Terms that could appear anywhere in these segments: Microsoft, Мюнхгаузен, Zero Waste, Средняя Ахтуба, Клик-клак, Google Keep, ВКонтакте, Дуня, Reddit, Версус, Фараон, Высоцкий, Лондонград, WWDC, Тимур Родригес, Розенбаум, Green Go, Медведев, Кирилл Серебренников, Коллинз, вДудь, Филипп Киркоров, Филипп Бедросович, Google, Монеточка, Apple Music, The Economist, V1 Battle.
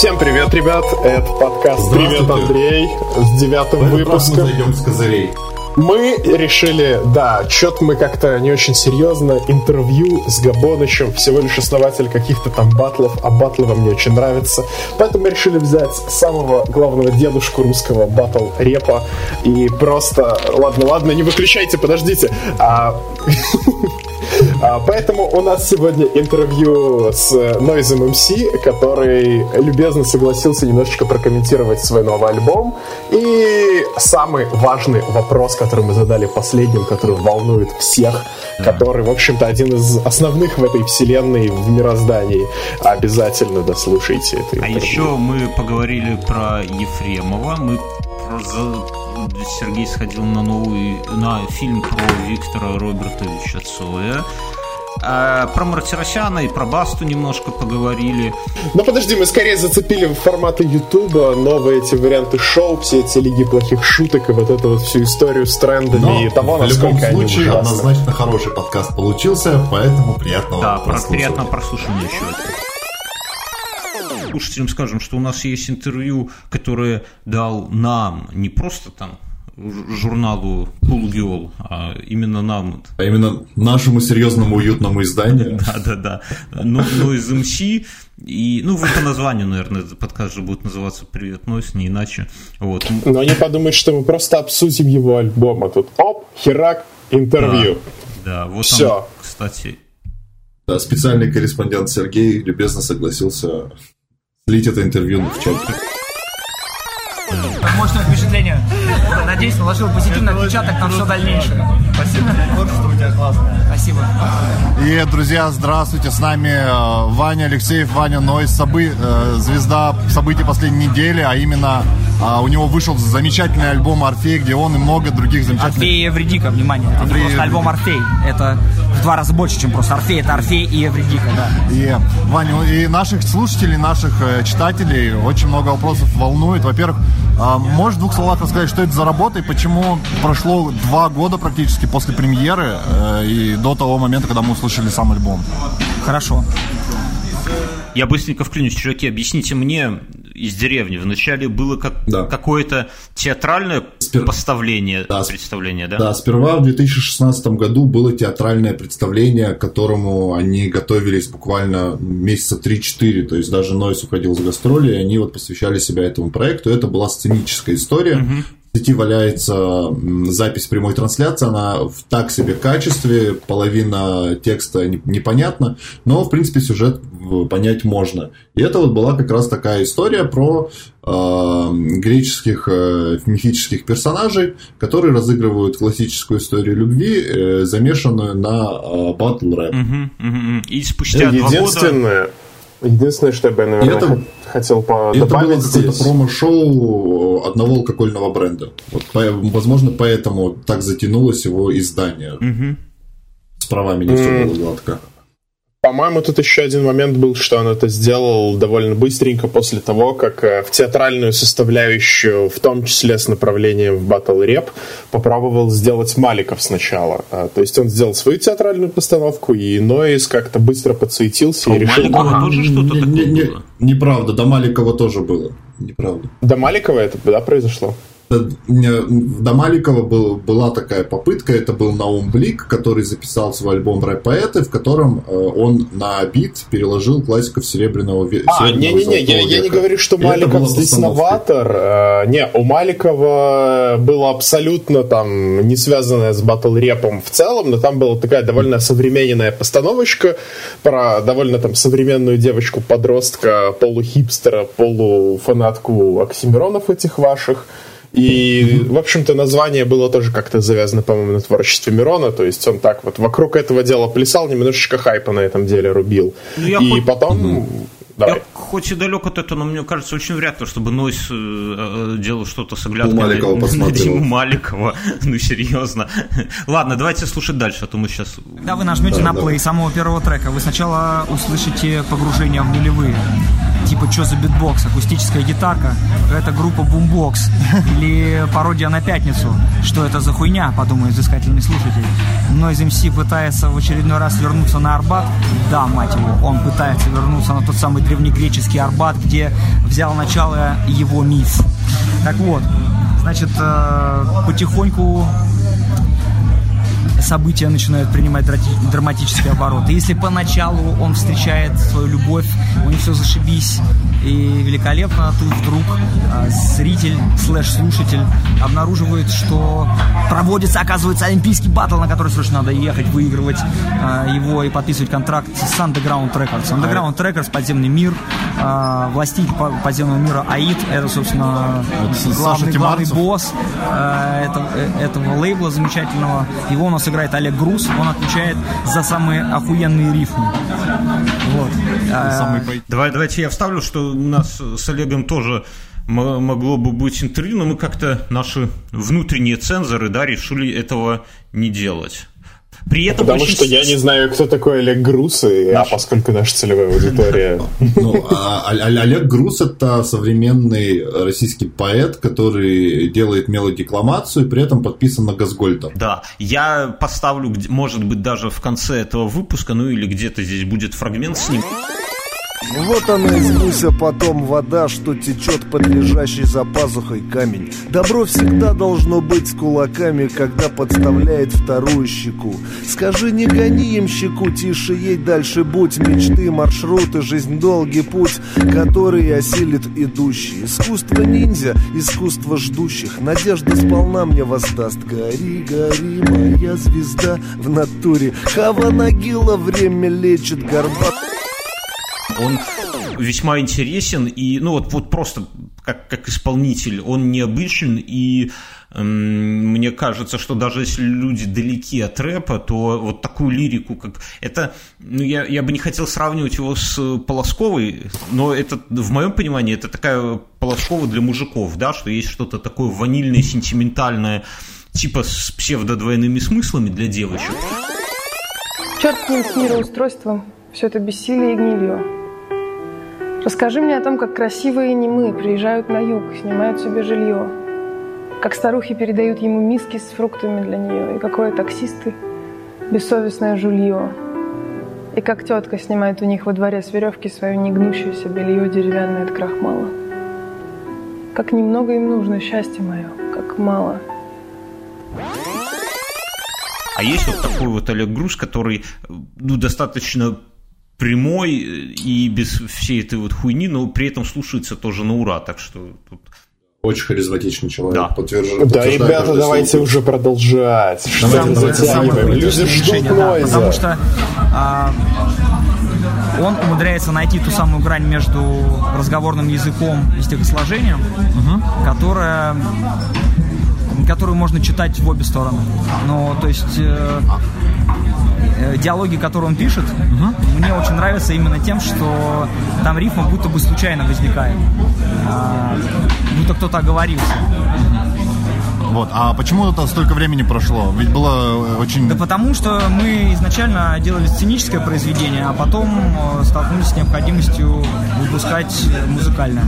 Всем привет, ребят, это подкаст «Привет, Андрей» с 9-м выпуском. Мы зайдем с козырей. Мы решили, да, что-то мы как-то не очень серьезно, интервью с Габонычем, всего лишь основатель каких-то там баттлов, а баттлы вам не очень нравятся. Поэтому мы решили взять самого главного дедушку русского баттл-репа и просто... Ладно, не выключайте, подождите. Поэтому у нас сегодня интервью с Noize MC, который любезно согласился немножечко прокомментировать свой новый альбом. И самый важный вопрос, который мы задали последним, который волнует всех, который, в общем-то, один из основных в этой вселенной, в мироздании. Обязательно дослушайте это интервью. А еще мы поговорили про Ефремова, мы про... Сергей сходил на фильм про Виктора Робертовича Цоя. Про Мартиросяна и про Басту немножко поговорили. Но подожди, мы скорее зацепили форматы Ютуба, новые эти варианты шоу, все эти лиги плохих шуток и вот эту вот всю историю с трендами. Но и того, насколько они ужасны. В любом случае, однозначно хороший подкаст получился, поэтому приятного прослушивания. Да, приятного прослушивания еще. Слушателям скажем, что у нас есть интервью, которое дал нам, не просто там журналу Cool Girl, а именно нам. А именно нашему серьезному уютному изданию. Да. Noize MC. И, ну, вы по названию, наверное, этот подкаст же будет называться «Привет, Noize», не иначе. Вот. Но они подумают, что мы просто обсудим его альбом, а тут оп, херак, интервью. Да, вот все. Он, кстати... Да, специальный корреспондент Сергей любезно согласился... Слить это интервью в чате. Как мощное впечатление. Надеюсь, наложил позитивный отпечаток на все дальнейшее. Спасибо. Творчество у тебя классное. Спасибо. И, друзья, здравствуйте. С нами Ваня Алексеев, Ваня Noize, звезда событий последней недели, а именно у него вышел замечательный альбом «Орфей», где он и много других замечательных... «Орфей» и «Эвредика», внимание, это не просто альбом «Орфей», это в 2 раза больше, чем просто «Орфей», это «Орфей» и «Эвредика», да. И, Ваня, и наших слушателей, наших читателей очень много вопросов волнует. Во-первых, можешь в 2 словах рассказать, что это за работа и почему прошло 2 года практически после премьеры и до того момента, когда мы услышали сам альбом? Хорошо. Я быстренько вклинюсь, чуваки, объясните мне... Из деревни. Вначале было какое-то театральное поставление, представление, да? Да, сперва в 2016 году было театральное представление, к которому они готовились буквально месяца 3-4, то есть даже Noize уходил с гастроли, и они вот посвящали себя этому проекту. Это была сценическая история. В сети валяется запись прямой трансляции, она в так себе качестве, половина текста непонятна, но, в принципе, сюжет понять можно. И это вот была как раз такая история про греческих мифических персонажей, которые разыгрывают классическую историю любви, замешанную на батл-рэп. И спустя 2 года... Единственное, что я бы, наверное, хотел добавить здесь... Это было какое-то промо-шоу одного алкогольного бренда. Вот, возможно, поэтому так затянулось его издание. С правами не все было гладко. По-моему, тут еще один момент был, что он это сделал довольно быстренько после того, как в театральную составляющую, в том числе с направлением в батл-рэп, попробовал сделать Маликов сначала. То есть он сделал свою театральную постановку, и Noize как-то быстро подсуетился и решил... Маликова тоже что-то такое было? Неправда, до Маликова тоже было. Неправда. До Маликова это, да, произошло? До Маликова была такая попытка, это был Наум Блик, который записал свой альбом «Рэп-поэты», в котором он на бит переложил классиков Серебряного века. Я не говорю, что Маликов здесь новатор. У Маликова было абсолютно там не связанное с батл-репом в целом, но там была такая довольно современная постановочка про довольно там современную девочку-подростка, полухипстера, полуфанатку Оксимиронов этих ваших. И, в общем-то, название было тоже как-то завязано, по-моему, на творчестве Мирона. То есть он так вот вокруг этого дела плясал, немножечко хайпа на этом деле рубил. Я хоть и далек от этого, но мне кажется, очень вряд ли, чтобы Noize делал что-то с оглядкой на Диму Маликова. Ну, серьезно. Ладно, давайте слушать дальше, а то мы сейчас... Когда вы нажмете на плей самого первого трека, вы сначала услышите погружение в нулевые. типа «Чё за битбокс?», «Акустическая гитарка», «Это группа Бумбокс» или «Пародия на пятницу». Что это за хуйня, подумает взыскательный слушатель. Noize MC пытается в очередной раз вернуться на Арбат. Да, мать его, он пытается вернуться на тот самый древнегреческий Арбат, где взял начало его миф. Так вот, значит, потихоньку события начинают принимать драматические обороты. Если поначалу он встречает свою любовь, у них все зашибись и великолепно, тут вдруг зритель слэш-слушатель обнаруживает, что проводится, оказывается, олимпийский баттл, на который срочно надо ехать, выигрывать его и подписывать контракт с Underground Records. Underground Records, подземный мир, властитель подземного мира АИД, это, собственно, главный босс этого лейбла замечательного. Его у нас играет Олег Груз, он отвечает за самые охуенные рифмы. Вот. Давайте я вставлю, что у нас с Олегом тоже могло бы быть интервью, но мы как-то, наши внутренние цензоры, да, решили этого не делать. При этом потому очень... что я не знаю, кто такой Олег Груз, поскольку наша целевая аудитория... Олег Груз — это современный российский поэт, который делает мелодикламацию и при этом подписан на Газгольдер. Да, я поставлю, может быть, даже в конце этого выпуска, ну или где-то здесь будет фрагмент с ним. Вот она из гуся, потом вода, что течет под лежащей за пазухой камень. Добро всегда должно быть с кулаками, когда подставляет вторую щеку. Скажи, не гони им щеку, тише едь, дальше будь. Мечты, маршруты, жизнь, долгий путь, который осилит идущий. Искусство ниндзя, искусство ждущих. Надежда сполна мне воздаст. Гори, гори, моя звезда в натуре. Хава Нагила, время лечит горбат. Он весьма интересен, и, ну, вот просто как исполнитель, он необычен, и мне кажется, что даже если люди далеки от рэпа, то вот такую лирику, как это, ну, я бы не хотел сравнивать его с Полозковой, но это, в моем понимании, это такая Полозкова для мужиков, да, что есть что-то такое ванильное, сентиментальное, типа с псевдодвойными смыслами для девочек. Черт с ним, с мироустройством, все это бессилие и гнилье. Расскажи мне о том, как красивые немы приезжают на юг, снимают себе жилье, как старухи передают ему миски с фруктами для нее, и какое таксисты бессовестное жулье, и как тетка снимает у них во дворе с веревки свое негнущееся белье, деревянное от крахмала. Как немного им нужно, счастье мое, как мало. А есть вот такой вот Олег Груз, который, ну, достаточно... прямой и без всей этой вот хуйни, но при этом слушается тоже на ура, так что тут... Очень харизматичный человек, да. Да, ребята, давайте слух. Уже продолжать. Давайте затягиваем. Люди ждут Нойза. Потому что он умудряется найти ту самую грань между разговорным языком и стихосложением, которую можно читать в обе стороны. Ну, то есть... диалоги, которые он пишет, мне очень нравятся именно тем, что там рифма будто бы случайно возникает. Будто кто-то оговорился. Вот. А почему это столько времени прошло? Ведь было очень... Да потому что мы изначально делали сценическое произведение, а потом столкнулись с необходимостью выпускать музыкальное.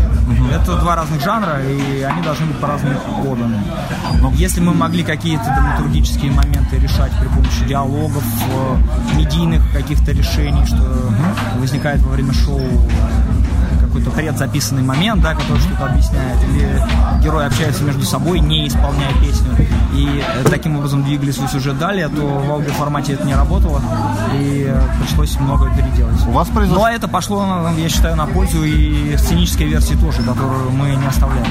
Это два разных жанра, и они должны быть по-разному поданы. Если мы могли какие-то драматургические моменты решать при помощи диалогов, медийных каких-то решений, что возникает во время шоу... какой-то предзаписанный момент, да, который что-то объясняет, или герои общаются между собой, не исполняя песню, и таким образом двигали свой сюжет далее, то в аудиоформате это не работало, и пришлось многое переделать. У вас произошло... Ну, а это пошло, я считаю, на пользу и сценической версии тоже, которую мы не оставляем.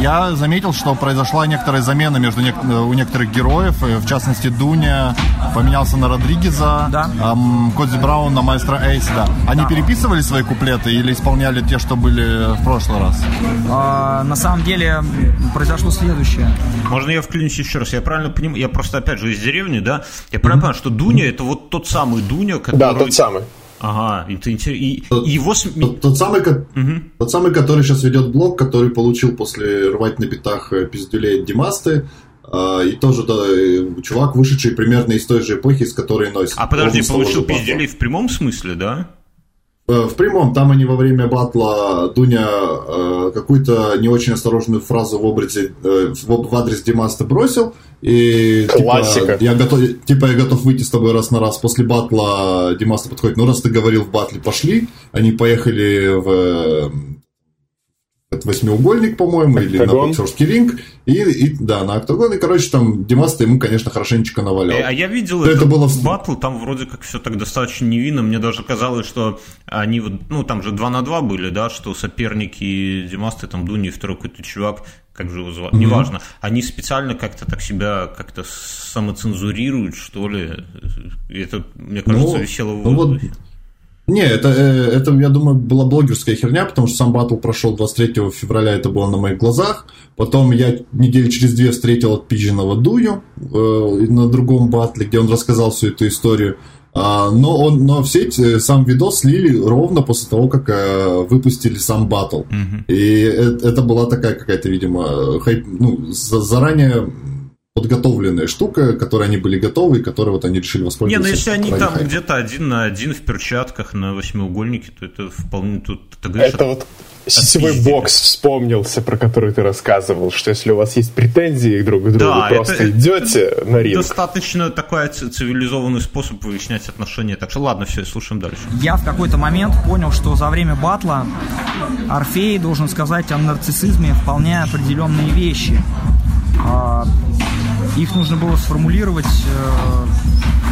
Я заметил, что произошла некоторая замена между у некоторых героев, в частности, Дуня поменялся на Родригеса, да. Кодзи Браун на Маэстро Эйса. Они переписывали свои куплеты или исполняли те, что были в прошлый раз? На самом деле произошло следующее. Можно я вклинюсь еще раз? Я правильно понимаю? Я просто, опять же, из деревни, да? Я правильно понимаю, что Дуня — это вот тот самый Дуня, который... Да, тот самый. Ага, это интересно. Тот самый, который сейчас ведет блог, который получил после «Рвать на пятах» пиздюлей от Димасты. И тоже, да, чувак, вышедший примерно из той же эпохи, из которой носит. А подожди, получил пиздюлей в прямом смысле, да? в прямом, там они во время батла Дуня какую-то не очень осторожную фразу в адрес Димаста бросил. И, классика. Я готов выйти с тобой раз на раз. После батла Димаста подходит: ну, раз ты говорил в батле, пошли. Они поехали в восьмиугольник, по-моему, или на боксерский ринг. И на октагон. И, короче, там Димаста ему, конечно, хорошенечко навалял. А я видел это было в батл, там вроде как все так достаточно невинно. Мне даже казалось, что они вот, ну, там же 2 на 2 были, да, что соперники Димасты, там Дуни и второй какой-то чувак, как же его звать, неважно. Они специально как-то так себя как-то самоцензурируют, что ли. Это, мне кажется, висело в воздухе. Не, это, я думаю, была блогерская херня, потому что сам батл прошел 23 февраля, это было на моих глазах. Потом я недели через 2 встретил отпизженного Дую на другом батле, где он рассказал всю эту историю. Но в сеть сам видос слили ровно после того, как выпустили сам батл. Mm-hmm. И это была такая какая-то, видимо, заранее подготовленная штука, которой они были готовы и которой вот они решили воспользоваться. Не, ну если они там где-то 1 на 1 в перчатках на восьмиугольнике, то это вполне тут... Это вот сетевой бокс вспомнился, про который ты рассказывал, что если у вас есть претензии друг к другу, да, вы просто идете на ринг. Достаточно такой цивилизованный способ выяснять отношения. Так что ладно, все, слушаем дальше. Я в какой-то момент понял, что за время батла Орфей должен сказать о нарциссизме вполне определенные вещи. Их нужно было сформулировать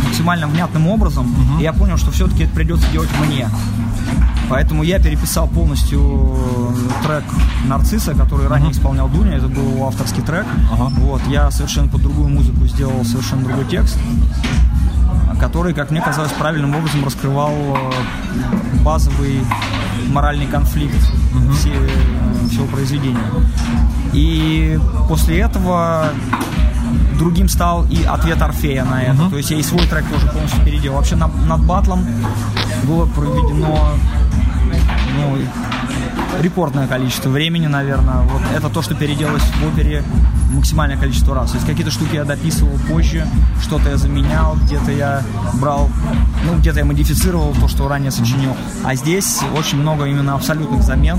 максимально внятным образом, и я понял, что все-таки это придется делать мне. Поэтому я переписал полностью трек «Нарцисса», который ранее исполнял Дуня, это был его авторский трек. Вот, я совершенно под другую музыку сделал совершенно другой текст, который, как мне казалось, правильным образом раскрывал базовый моральный конфликт всего произведения. И после этого другим стал и ответ Орфея на это. То есть я и свой трек тоже полностью переделал. Вообще над батлом было проведено рекордное количество времени, наверное. Вот это то, что переделалось в опере максимальное количество раз. То есть какие-то штуки я дописывал позже, что-то я заменял, где-то я брал, где-то я модифицировал то, что ранее сочинил. А здесь очень много именно абсолютных замен.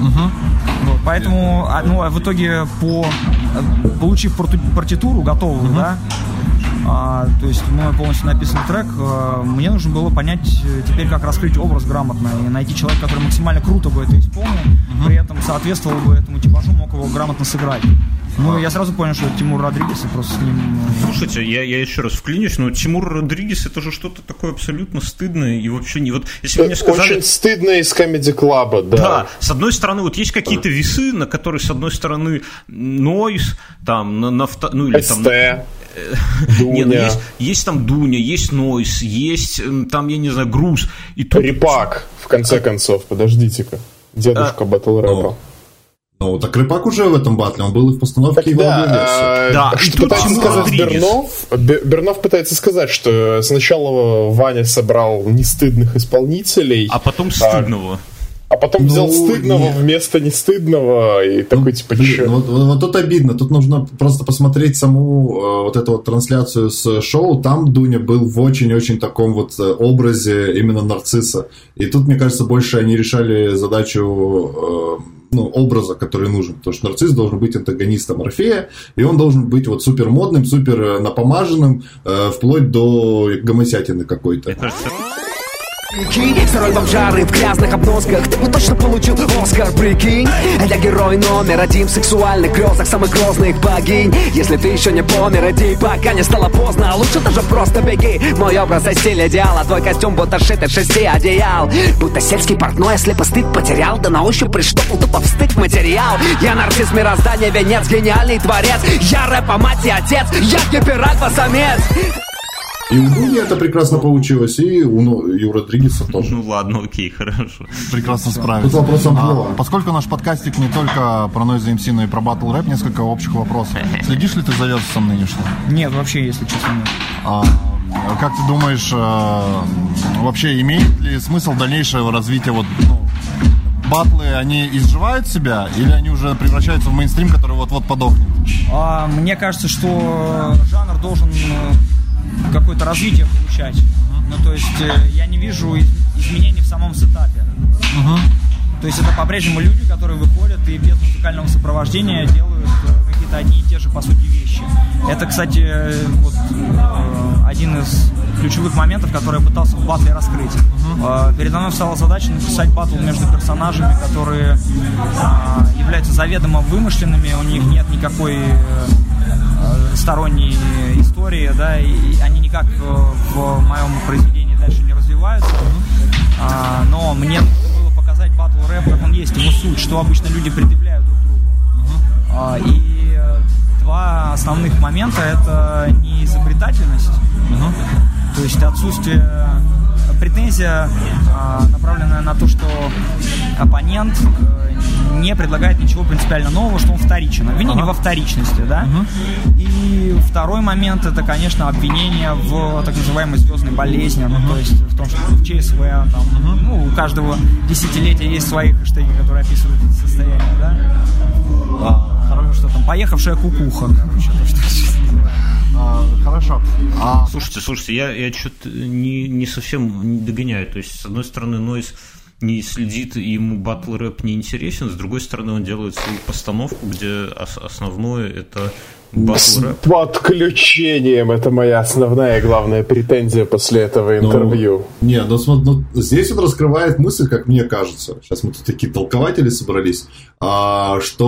Вот, поэтому, в итоге, получив партитуру готовую, то есть мой полностью написанный трек, мне нужно было понять теперь, как раскрыть образ грамотно и найти человека, который максимально круто бы это исполнил, при этом соответствовал бы этому типажу, мог его грамотно сыграть. Я сразу понял, что это Тимур Родригес, и просто с ним... Слушайте, я еще раз вклинюсь, но Тимур Родригес — это же что-то такое абсолютно стыдное, и вообще не... Вот, если мне сказали... Очень стыдное из комеди-клаба, да. Да, с одной стороны, вот есть какие-то весы, на которые, с одной стороны, Noize, там, или СТ. Там... Дуня. Не, ну есть там Дуня, есть Noize, есть там, я не знаю, Груз. И тут... Репак, в конце концов, подождите-ка. Дедушка батл-рэпа. Так Репак уже в этом батле, он был и в постановке его версии. Да, что пытается сказать Бернов? Бернов пытается сказать, что сначала Ваня собрал нестыдных исполнителей, а потом стыдного. А потом взял стыдного вместо нестыдного и такой типа чё. Вот тут обидно, тут нужно просто посмотреть саму вот эту вот трансляцию с шоу. Там Дуня был в очень-очень таком вот образе именно нарцисса. И тут, мне кажется, больше они решали задачу образа, который нужен. Потому что нарцисс должен быть антагонистом Орфея, и он должен быть вот супер модным, супер напомаженным, вплоть до гомосятины какой-то. Второй бомжары в грязных обносках. Ну точно получил Оскар, прикинь. Я герой номер один в сексуальных грезах самых грозных богинь. Если ты еще не помер, иди, пока не стало поздно. Лучше даже просто беги. Мой образ и стиль идеал, а твой костюм будто шит из 6 одеял. Будто сельский портной, если бы стыд потерял, да на ощупь приштопал тупо в стык материал. Я нарцисс мироздания, венец, гениальный творец. Я рэпа мать и отец, я гиперальфа-самец. И у Дуни это прекрасно получилось, и у Родригеса тоже. Ну ладно, окей, хорошо. Прекрасно справились. Тут вопрос амплуа. Поскольку наш подкастик не только про Noize MC, но и про батл рэп, несколько общих вопросов. Следишь ли ты за Версусом нынешним? Нет, вообще, если честно, нет. Как ты думаешь, вообще имеет ли смысл дальнейшего развития батлы, они изживают себя, или они уже превращаются в мейнстрим, который вот-вот подохнет? Мне кажется, что жанр должен... какое-то развитие получать. Ну, то есть я не вижу изменений в самом То есть это по-прежнему люди, которые выходят и без музыкального сопровождения делают какие-то одни и те же, по сути, вещи. Это, кстати, вот, один из ключевых моментов, которые я пытался в баттле раскрыть. Передо мной встала задача написать баттл между персонажами, которые являются заведомо вымышленными, у них нет никакой сторонней истории, да, и они никак в моем произведении дальше не развиваются. Но мне было показать батл рэп, как он есть, его суть, что обычно люди предъявляют друг другу. И два основных момента — это неизобретательность, то есть отсутствие, претензия, направленная на то, что оппонент не предлагает ничего принципиально нового, что он вторичен. Обвинение во вторичности, да? И второй момент — это, конечно, обвинение в так называемой звездной болезни, то есть в том, что в ЧСВ, там, у каждого десятилетия есть свои хэштеги, которые описывают это состояние, да? Что там, поехавшая кукуха, короче, то, что сейчас называется. Хорошо. Слушайте, я что-то не совсем не догоняю. То есть, с одной стороны, Noize не следит, и ему батл-рэп не интересен, с другой стороны, он делает свою постановку, где основное — это батл-рэп. С подключением — это моя основная и главная претензия после этого интервью. Здесь он раскрывает мысль, как мне кажется, сейчас мы тут такие толкователи собрались, что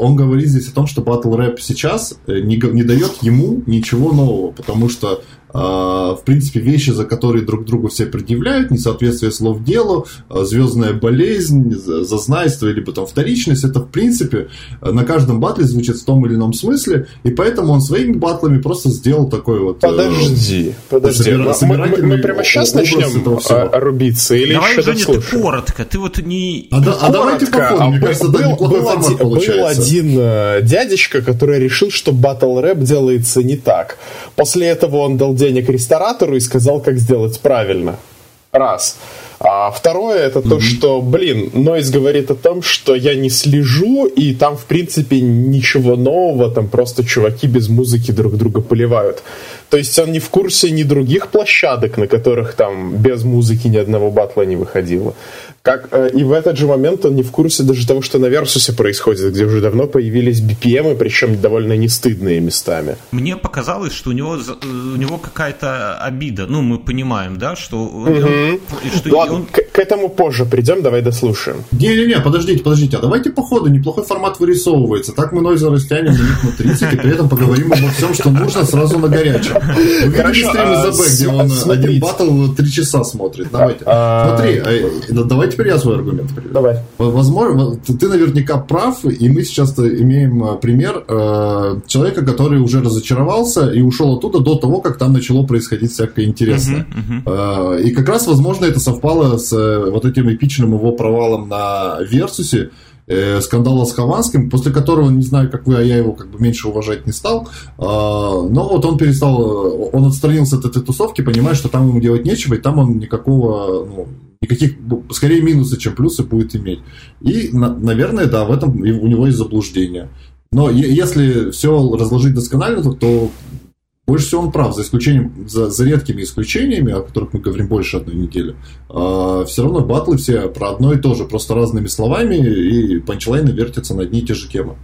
он говорит здесь о том, что батл-рэп сейчас не дает ему ничего нового, потому что в принципе, вещи, за которые друг другу все предъявляют, несоответствие слов делу, звездная болезнь, зазнайство, либо там вторичность, это, в принципе, на каждом батле звучит в том или ином смысле, и поэтому он своими батлами просто сделал такой вот... Подожди. Мы прямо сейчас начнем рубиться? Или давай, Женя, ты коротко, ты вот не... давайте по ходу, мне кажется, это неплохой формат получается. Был один дядечка, который решил, что батл рэп делается не так. После этого он дал денег ресторатору и сказал, как сделать правильно. Раз. А второе, это то, что, Noize говорит о том, что я не слежу, и там, в принципе, ничего нового, там просто чуваки без музыки друг друга поливают. То есть он не в курсе ни других площадок, на которых там без музыки ни одного батла не выходило. И в этот же момент он не в курсе даже того, что на Версусе происходит, где уже давно появились BPM, причем довольно нестыдные местами. Мне показалось, что у него какая-то обида. Ну, мы понимаем, да, что... Ладно, к этому позже придем, давай дослушаем. Не-не-не, подождите, а давайте по ходу, неплохой формат вырисовывается. Так мы Noize растянем минут на 30, и при этом поговорим обо всем, что нужно, сразу на горячем. Вы видели стрим из АБ, где он один батл 3 часа смотрит. Давайте. Смотри, давай теперь я свой аргумент приведу. Давай. Возможно, ты наверняка прав, и мы сейчас имеем пример человека, который уже разочаровался и ушел оттуда до того, как там начало происходить всякое интересное. И как раз, возможно, это совпало с вот этим эпичным его провалом на Версусе, скандала с Хованским, после которого, не знаю, как вы, а я его как бы меньше уважать не стал, но вот он перестал, он отстранился от этой тусовки, понимая, что там ему делать нечего, и там он никаких, скорее, минусы, чем плюсы будет иметь. И, наверное, да, в этом у него есть заблуждение. Но если все разложить досконально, то больше всего он прав, за редкими исключениями, о которых мы говорим больше одной недели. Все равно батлы все про одно и то же, просто разными словами, и панчлайны вертятся на одни и те же темы.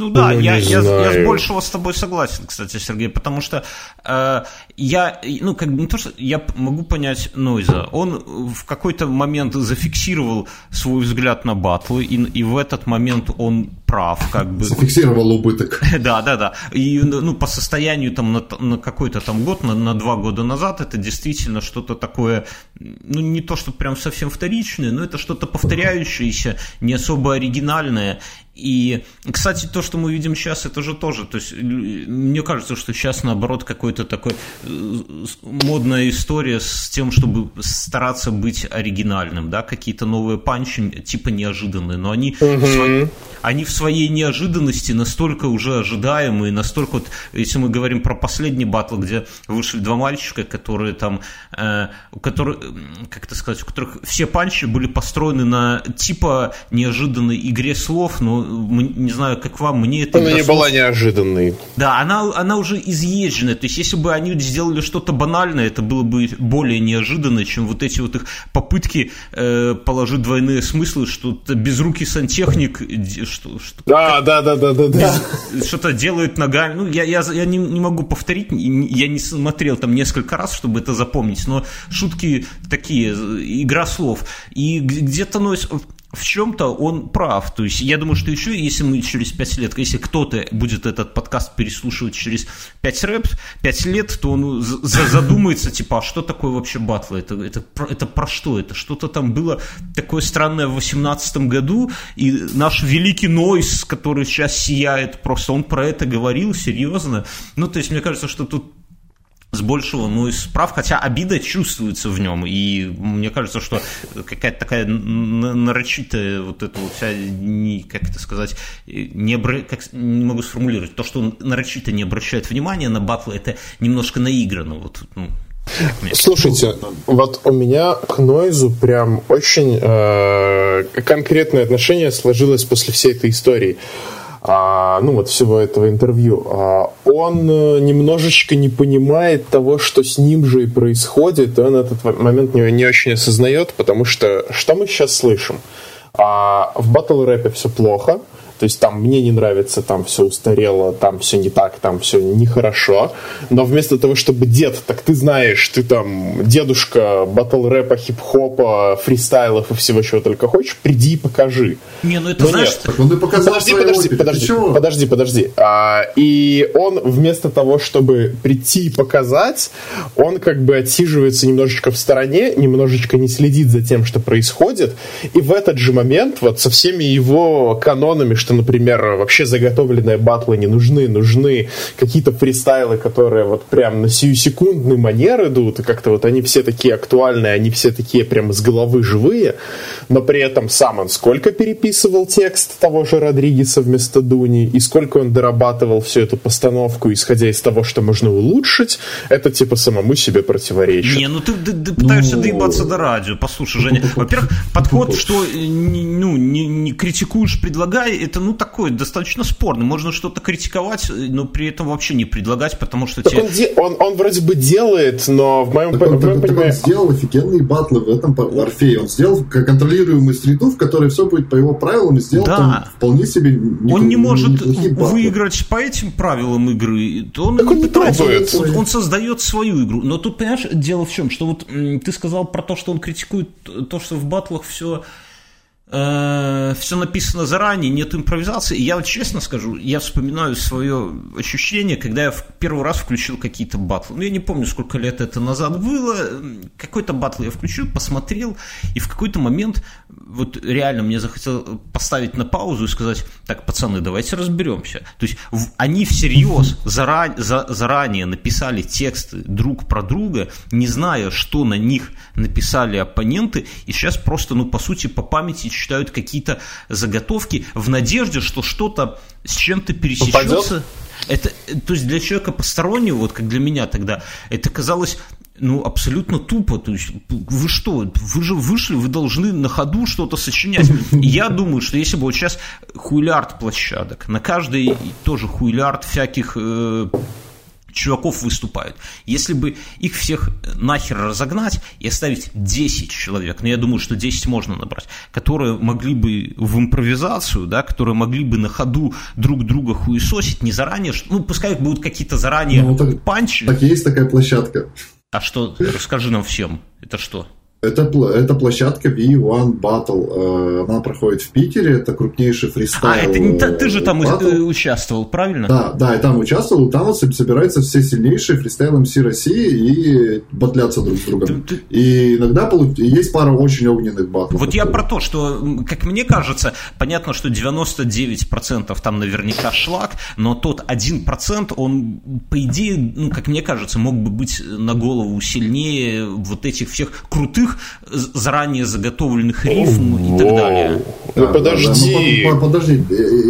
Ну да, я с большего с тобой согласен, кстати, Сергей, потому что я могу понять Noize. Он в какой-то момент зафиксировал свой взгляд на батлы, и в этот момент он прав, как бы. Зафиксировал убыток. Да. И по состоянию там на какой-то там год, на 2 года назад, это действительно что-то такое, ну не то, что прям совсем вторичное, но это что-то повторяющееся, не особо оригинальное. И, кстати, то, что мы видим сейчас, это же тоже, то есть, мне кажется, что сейчас, наоборот, какой-то такой модная история с тем, чтобы стараться быть оригинальным, да, какие-то новые панчи, типа неожиданные, но они в своей неожиданности настолько уже ожидаемый, настолько вот, если мы говорим про последний батл, где вышли два мальчика, которые там, у которых, как это сказать, у которых все панчи были построены на типа неожиданной игре слов, но не знаю, как вам, мне это... Она не была неожиданной. Да, она уже изъезженная, то есть если бы они сделали что-то банальное, это было бы более неожиданно, чем вот эти вот их попытки положить двойные смыслы, что безрукий сантехник... Что-то делает ногами. Ну, я не могу повторить, я не смотрел там несколько раз, чтобы это запомнить, но шутки такие, игра слов. И где-то в чем-то он прав. То есть я думаю, что еще, если мы через 5 лет, если кто-то будет этот подкаст переслушивать через 5 лет, то он задумается, типа, а что такое вообще батлы? Это про что? Это что-то там было такое странное в 2018 году, и наш великий Noize, который сейчас сияет просто, он про это говорил серьезно. Ну, то есть мне кажется, что тут с большего Noize прав, хотя обида чувствуется в нем, и мне кажется, что какая-то такая нарочитая вот эта вот вся, не могу сформулировать, то, что он нарочито не обращает внимания на батлы, это немножко наиграно, вот, ну. Слушайте, вот у меня к Noize прям очень конкретное отношение сложилось после всей этой истории. Ну вот всего этого интервью. Он немножечко не понимает того, что с ним же и происходит, и он этот момент не очень осознает, потому что мы сейчас слышим? В батл-рэпе все плохо, то есть там мне не нравится, там все устарело, там все не так, там все нехорошо, но вместо того, чтобы дед, так ты знаешь, ты там дедушка батл-рэпа, хип-хопа, фристайлов и всего, чего только хочешь, приди и покажи. Не, ну это но знаешь... Так он и показал подожди. И он вместо того, чтобы прийти и показать, он как бы отсиживается немножечко в стороне, немножечко не следит за тем, что происходит, и в этот же момент вот со всеми его канонами, что, например, вообще заготовленные батлы не нужны, нужны какие-то фристайлы, которые вот прям на сиюсекундный манер идут, и как-то вот они все такие актуальные, они все такие прям с головы живые, но при этом сам он сколько переписывал текст того же Родригеса вместо Дуни, и сколько он дорабатывал всю эту постановку, исходя из того, что можно улучшить, это типа самому себе противоречит. Не, ну ты пытаешься доебаться до радио, послушай, Женя. Во-первых, подход, что не критикуешь, предлагай, это, ну, такое, достаточно спорно. Можно что-то критиковать, но при этом вообще не предлагать, потому что так тебе... Он вроде бы делает, но в моем понимании... Он сделал офигенные батлы в этом Орфее. Он сделал контролируемую среду, в которой все будет по его правилам, и сделал там вполне себе неплохие батлы. Он не может выиграть по этим правилам игры. Он не пытается. Он создает свою игру. Но тут, понимаешь, дело в чем? Что вот ты сказал про то, что он критикует то, что в батлах все написано заранее, нет импровизации. И я вот честно скажу, я вспоминаю свое ощущение, когда я в первый раз включил какие-то батлы. Ну, я не помню, сколько лет это назад было. Какой-то батл я включил, посмотрел, и в какой-то момент вот реально мне захотелось поставить на паузу и сказать: так, пацаны, давайте разберемся. То есть они всерьез заранее написали тексты друг про друга, не зная, что на них написали оппоненты, и сейчас просто, ну, по сути, по памяти читают какие-то заготовки в надежде, что что-то с чем-то пересечется. Это, то есть для человека постороннего, вот как для меня тогда, это казалось... Ну, абсолютно тупо. То есть, вы что? Вы же вышли, вы должны на ходу что-то сочинять. Я думаю, что если бы вот сейчас хуйлярд площадок, на каждой тоже хуйлярд всяких чуваков выступают. Если бы их всех нахер разогнать и оставить 10 человек, ну, я думаю, что 10 можно набрать, которые могли бы в импровизацию, да, которые могли бы на ходу друг друга хуесосить, не заранее, ну, пускай будут какие-то заранее панчи. Так есть такая площадка. А что? Расскажи нам всем. Это что? Это площадка V1 Battle. Она проходит в Питере. Это крупнейший фристайл. Ты же там участвовал, правильно? Да, я там участвовал. Там собираются все сильнейшие фристайл МС России и батлятся друг с другом. И иногда есть пара очень огненных батлов. Вот я про то, что, как мне кажется, понятно, что 99% там наверняка шлак, но тот 1%, он, по идее, ну, как мне кажется, мог бы быть на голову сильнее вот этих всех крутых других заранее заготовленных рифм и так далее. Подожди,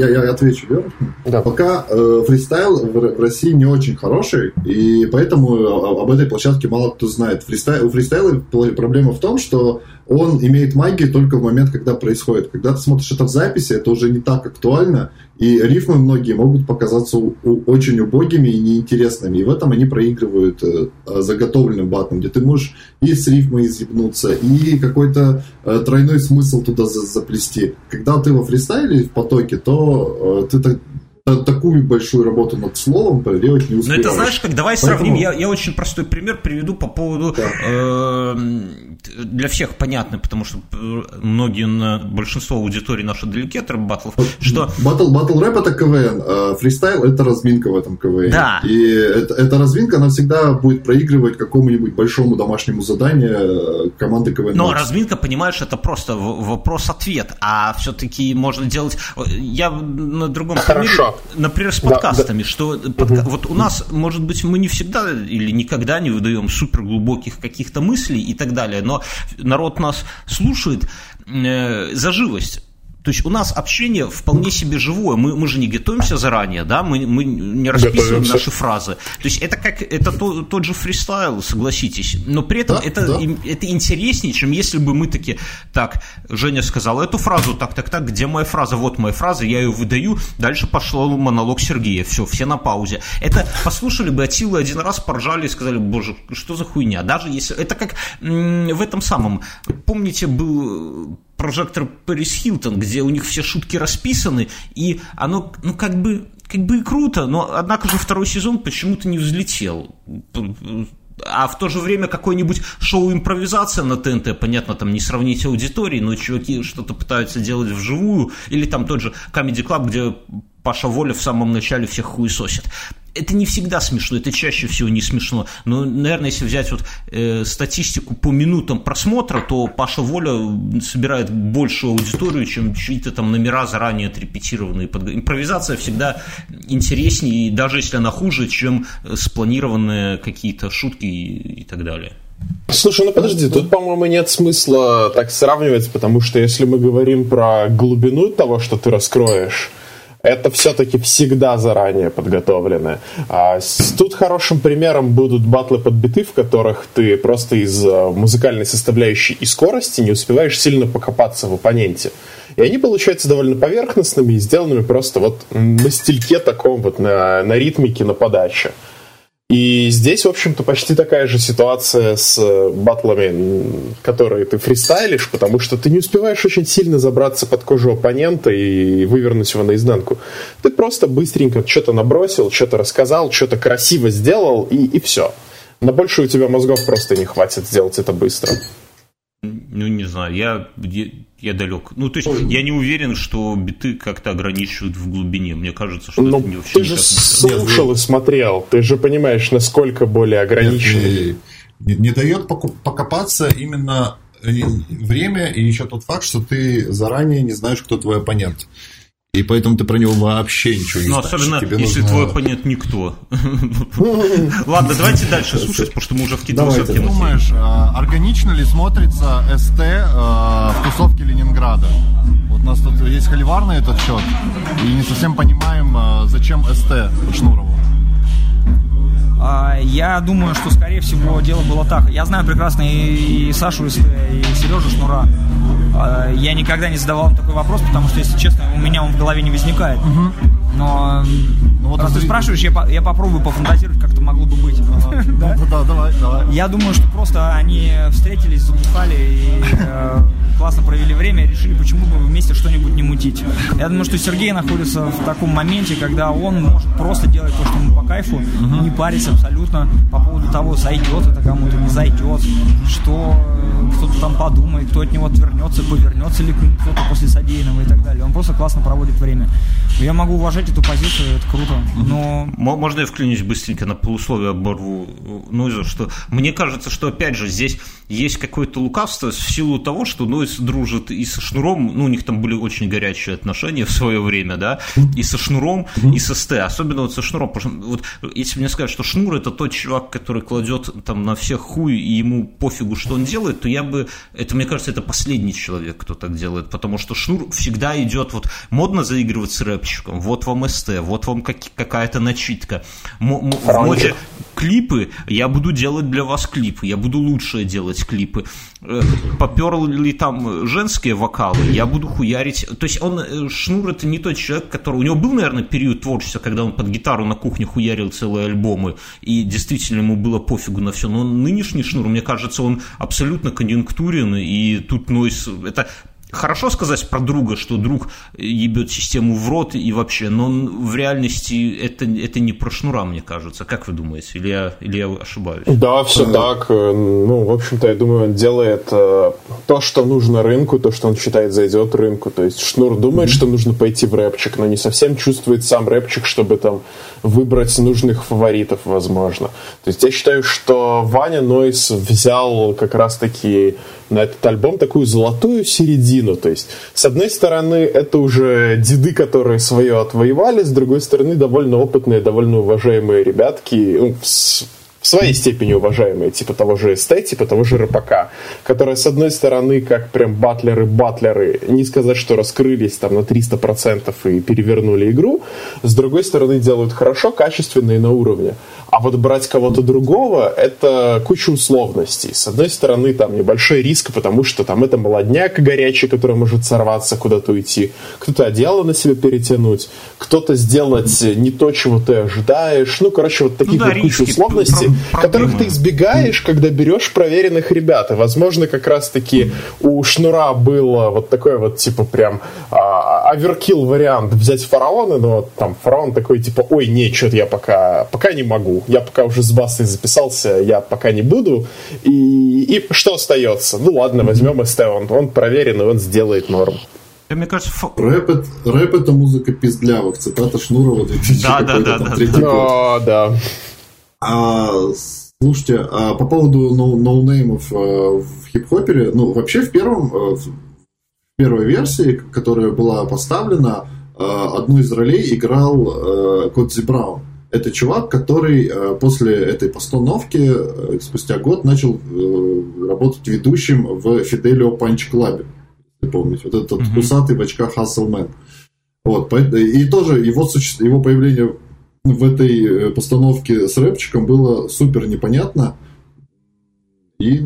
я отвечу, верно? Да. Пока фристайл в России не очень хороший, и поэтому об этой площадке мало кто знает. У фристайла проблема в том, что он имеет магию только в момент, когда происходит. Когда ты смотришь это в записи, это уже не так актуально, и рифмы многие могут показаться очень убогими и неинтересными. И в этом они проигрывают заготовленным батлом, где ты можешь и с рифмой изъебнуться, и какой-то тройной смысл туда заплести. Когда ты во фристайле в потоке, то ты такую большую работу над словом проделать не успеваешь. Но это знаешь как, давай сравним. Я очень простой пример приведу по поводу для всех понятно, потому что большинство аудитории наши далеки от рэп-баттлов. Батл-рэп это КВН, а фристайл это разминка в этом КВН. Да. И эта разминка, она всегда будет проигрывать какому-нибудь большому домашнему заданию команды КВН. Но разминка, понимаешь, это просто вопрос-ответ, а все-таки можно делать... Я на другом примере, например, с подкастами, вот у нас, может быть, мы не всегда или никогда не выдаем суперглубоких каких-то мыслей и так далее, но народ нас слушает за живость. То есть у нас общение вполне себе живое. Мы же не готовимся заранее, да, мы не расписываем наши фразы. То есть это тот же фристайл, согласитесь. Но при этом это интереснее, чем если бы мы такие: так, Женя сказала эту фразу, так, где моя фраза? Вот моя фраза, я ее выдаю. Дальше пошел монолог Сергея. Все на паузе. Это послушали бы от силы один раз, поржали и сказали: боже, что за хуйня? Даже если... Это как в этом самом... Помните, был... прожектор Пэрис Хилтон, где у них все шутки расписаны, и оно, как бы и круто, но, однако же, второй сезон почему-то не взлетел. А в то же время какое-нибудь шоу-импровизация на ТНТ, понятно, там не сравнить аудитории, но чуваки что-то пытаются делать вживую, или там тот же Comedy Club, где Паша Воля в самом начале всех хуесосит. Это не всегда смешно, это чаще всего не смешно. Но, наверное, если взять статистику по минутам просмотра, то Паша Воля собирает большую аудиторию, чем чьи-то там номера заранее отрепетированные. Импровизация всегда интереснее, даже если она хуже, чем спланированные какие-то шутки и так далее. Слушай, подожди, тут, по-моему, нет смысла так сравнивать, потому что если мы говорим про глубину того, что ты раскроешь, это все-таки всегда заранее подготовлено. Тут хорошим примером будут батлы под биты, в которых ты просто из музыкальной составляющей и скорости не успеваешь сильно покопаться в оппоненте. И они получаются довольно поверхностными и сделанными просто вот на стильке таком вот, на ритмике, на подаче. И здесь, в общем-то, почти такая же ситуация с батлами, которые ты фристайлишь, потому что ты не успеваешь очень сильно забраться под кожу оппонента и вывернуть его наизнанку. Ты просто быстренько что-то набросил, что-то рассказал, что-то красиво сделал, и все. На больше у тебя мозгов просто не хватит сделать это быстро. Не знаю, я далек. То есть я не уверен, что биты как-то ограничивают в глубине. Мне кажется, что это не вообще. Ты же слушал и смотрел. Ты же понимаешь, насколько более ограниченный. Не дает покопаться именно время и еще тот факт, что ты заранее не знаешь, кто твой оппонент. И поэтому ты про него вообще ничего не знаешь. Особенно, если твой оппонент никто. Ладно, давайте дальше слушать, потому что мы уже вкинулись. Ты думаешь, органично ли смотрится СТ в тусовке Ленинграда? Вот у нас тут есть холивар на этот счет, и не совсем понимаем, зачем СТ Шнурову. Я думаю, что, скорее всего, дело было так. Я знаю прекрасно и Сашу, и Сережу Шнура. Я никогда не задавал им такой вопрос, потому что, если честно, у меня он в голове не возникает. Но раз ты спрашиваешь, я попробую пофантазировать, как это могло бы быть. Да, давай. Я думаю, что просто они встретились, забухали и классно провели время, решили, почему бы вместе что-нибудь не мутить. Я думаю, что Сергей находится в таком моменте, когда он может просто делать то, что ему по кайфу, не париться абсолютно по поводу того, зайдет это кому-то, не зайдет, что кто-то там подумает, кто от него отвернется, повернется ли кто-то после содеянного и так далее. Он просто классно проводит время. Я могу уважать эту позицию, это круто, но... Можно я вклинюсь быстренько на полусловие оборву Нойза, что мне кажется, что, опять же, здесь есть какое-то лукавство в силу того, что Noize дружит и со Шнуром, ну, у них там были очень горячие отношения в свое время, да, и со Шнуром, и со СТ, особенно вот со Шнуром, потому что вот если мне сказать, что Шнур — это тот чувак, который кладет там на всех хуй, и ему пофигу, что он делает, то я бы, это, мне кажется, это последний человек, кто так делает, потому что Шнур всегда идет, вот, модно заигрывать с рэпчиком, вот вам СТ, вот вам какая-то начитка, в моде клипы, я буду делать для вас клипы, я буду лучшее делать клипы. Поперли там женские вокалы, я буду хуярить. То есть он, Шнур, это не тот человек, который... У него был, наверное, период творчества, когда он под гитару на кухне хуярил целые альбомы, и действительно ему было пофигу на все. Но нынешний Шнур, мне кажется, он абсолютно конъюнктурен, и тут Noize... Это... Хорошо сказать про друга, что друг ебет систему в рот и вообще, но в реальности это не про Шнура, мне кажется. Как вы думаете? Или я ошибаюсь? Да, все так. Ну, в общем-то, я думаю, он делает то, что нужно рынку, то, что он считает зайдет рынку. То есть Шнур думает, что нужно пойти в рэпчик, но не совсем чувствует сам рэпчик, чтобы там выбрать нужных фаворитов, возможно. То есть я считаю, что Ваня Noize взял как раз-таки на этот альбом такую золотую середину. То есть, с одной стороны, это уже деды, которые свое отвоевали, с другой стороны, довольно опытные, довольно уважаемые ребятки, ну, в своей степени уважаемые, типа того же СТ, типа того же Репака, которые, с одной стороны, как прям батлеры, не сказать, что раскрылись там на 300% и перевернули игру, с другой стороны, делают хорошо, качественно и на уровне. А вот брать кого-то другого — это куча условностей. С одной стороны, там небольшой риск, потому что там это молодняк горячий, который может сорваться, куда-то уйти, кто-то одеяло на себя перетянуть, кто-то сделать не то, чего ты ожидаешь. Ну, короче, вот таких вот куча условностей, которых ты избегаешь, когда берешь проверенных ребят. И, возможно, как раз-таки у Шнура было вот такой вот, типа, прям оверкилл вариант взять Фараона, но там Фараон такой, типа, ой, нет, что-то я пока не могу. Я пока уже с Бастой записался, я пока не буду. И что остается? Ну ладно, возьмем СТ, он проверен, и он сделает норм. Мне кажется, рэп — это музыка пиздлявых. Цитата Шнурова 2003 год. Да. Слушайте, по поводу ноунеймов в хип-хопере, ну, вообще в первой версии, которая была поставлена, одну из ролей играл Кодзи Браун. Это чувак, который после этой постановки, спустя год, начал работать ведущим в Фиделио Панч Клабе. Если помните, вот этот кусатый в очках Хасселмен. Вот. И тоже его появление в этой постановке с рэпчиком было супер непонятно. И,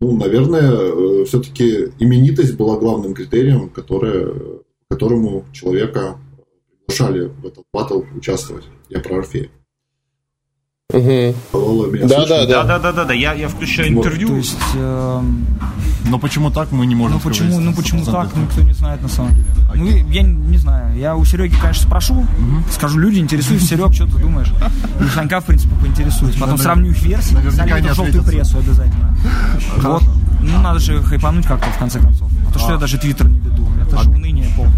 ну, наверное, все-таки именитость была главным критерием, которому человека приглашали в этот батл участвовать. Я про Орфея. Да. Я включаю интервью. То есть, но почему так, мы не можем сказать. Почему так, никто не знает на самом деле. Ну, я не знаю. Я у Сереги, конечно, спрошу, скажу, люди, интересуюсь, Серег, что ты думаешь? И Санька, в принципе, поинтересуюсь. Потом сравню их версии, залью желтую прессу обязательно. Вот. Ну, надо же хайпануть как-то, в конце концов. Потому что я даже твиттер не веду. Это же уныние полное.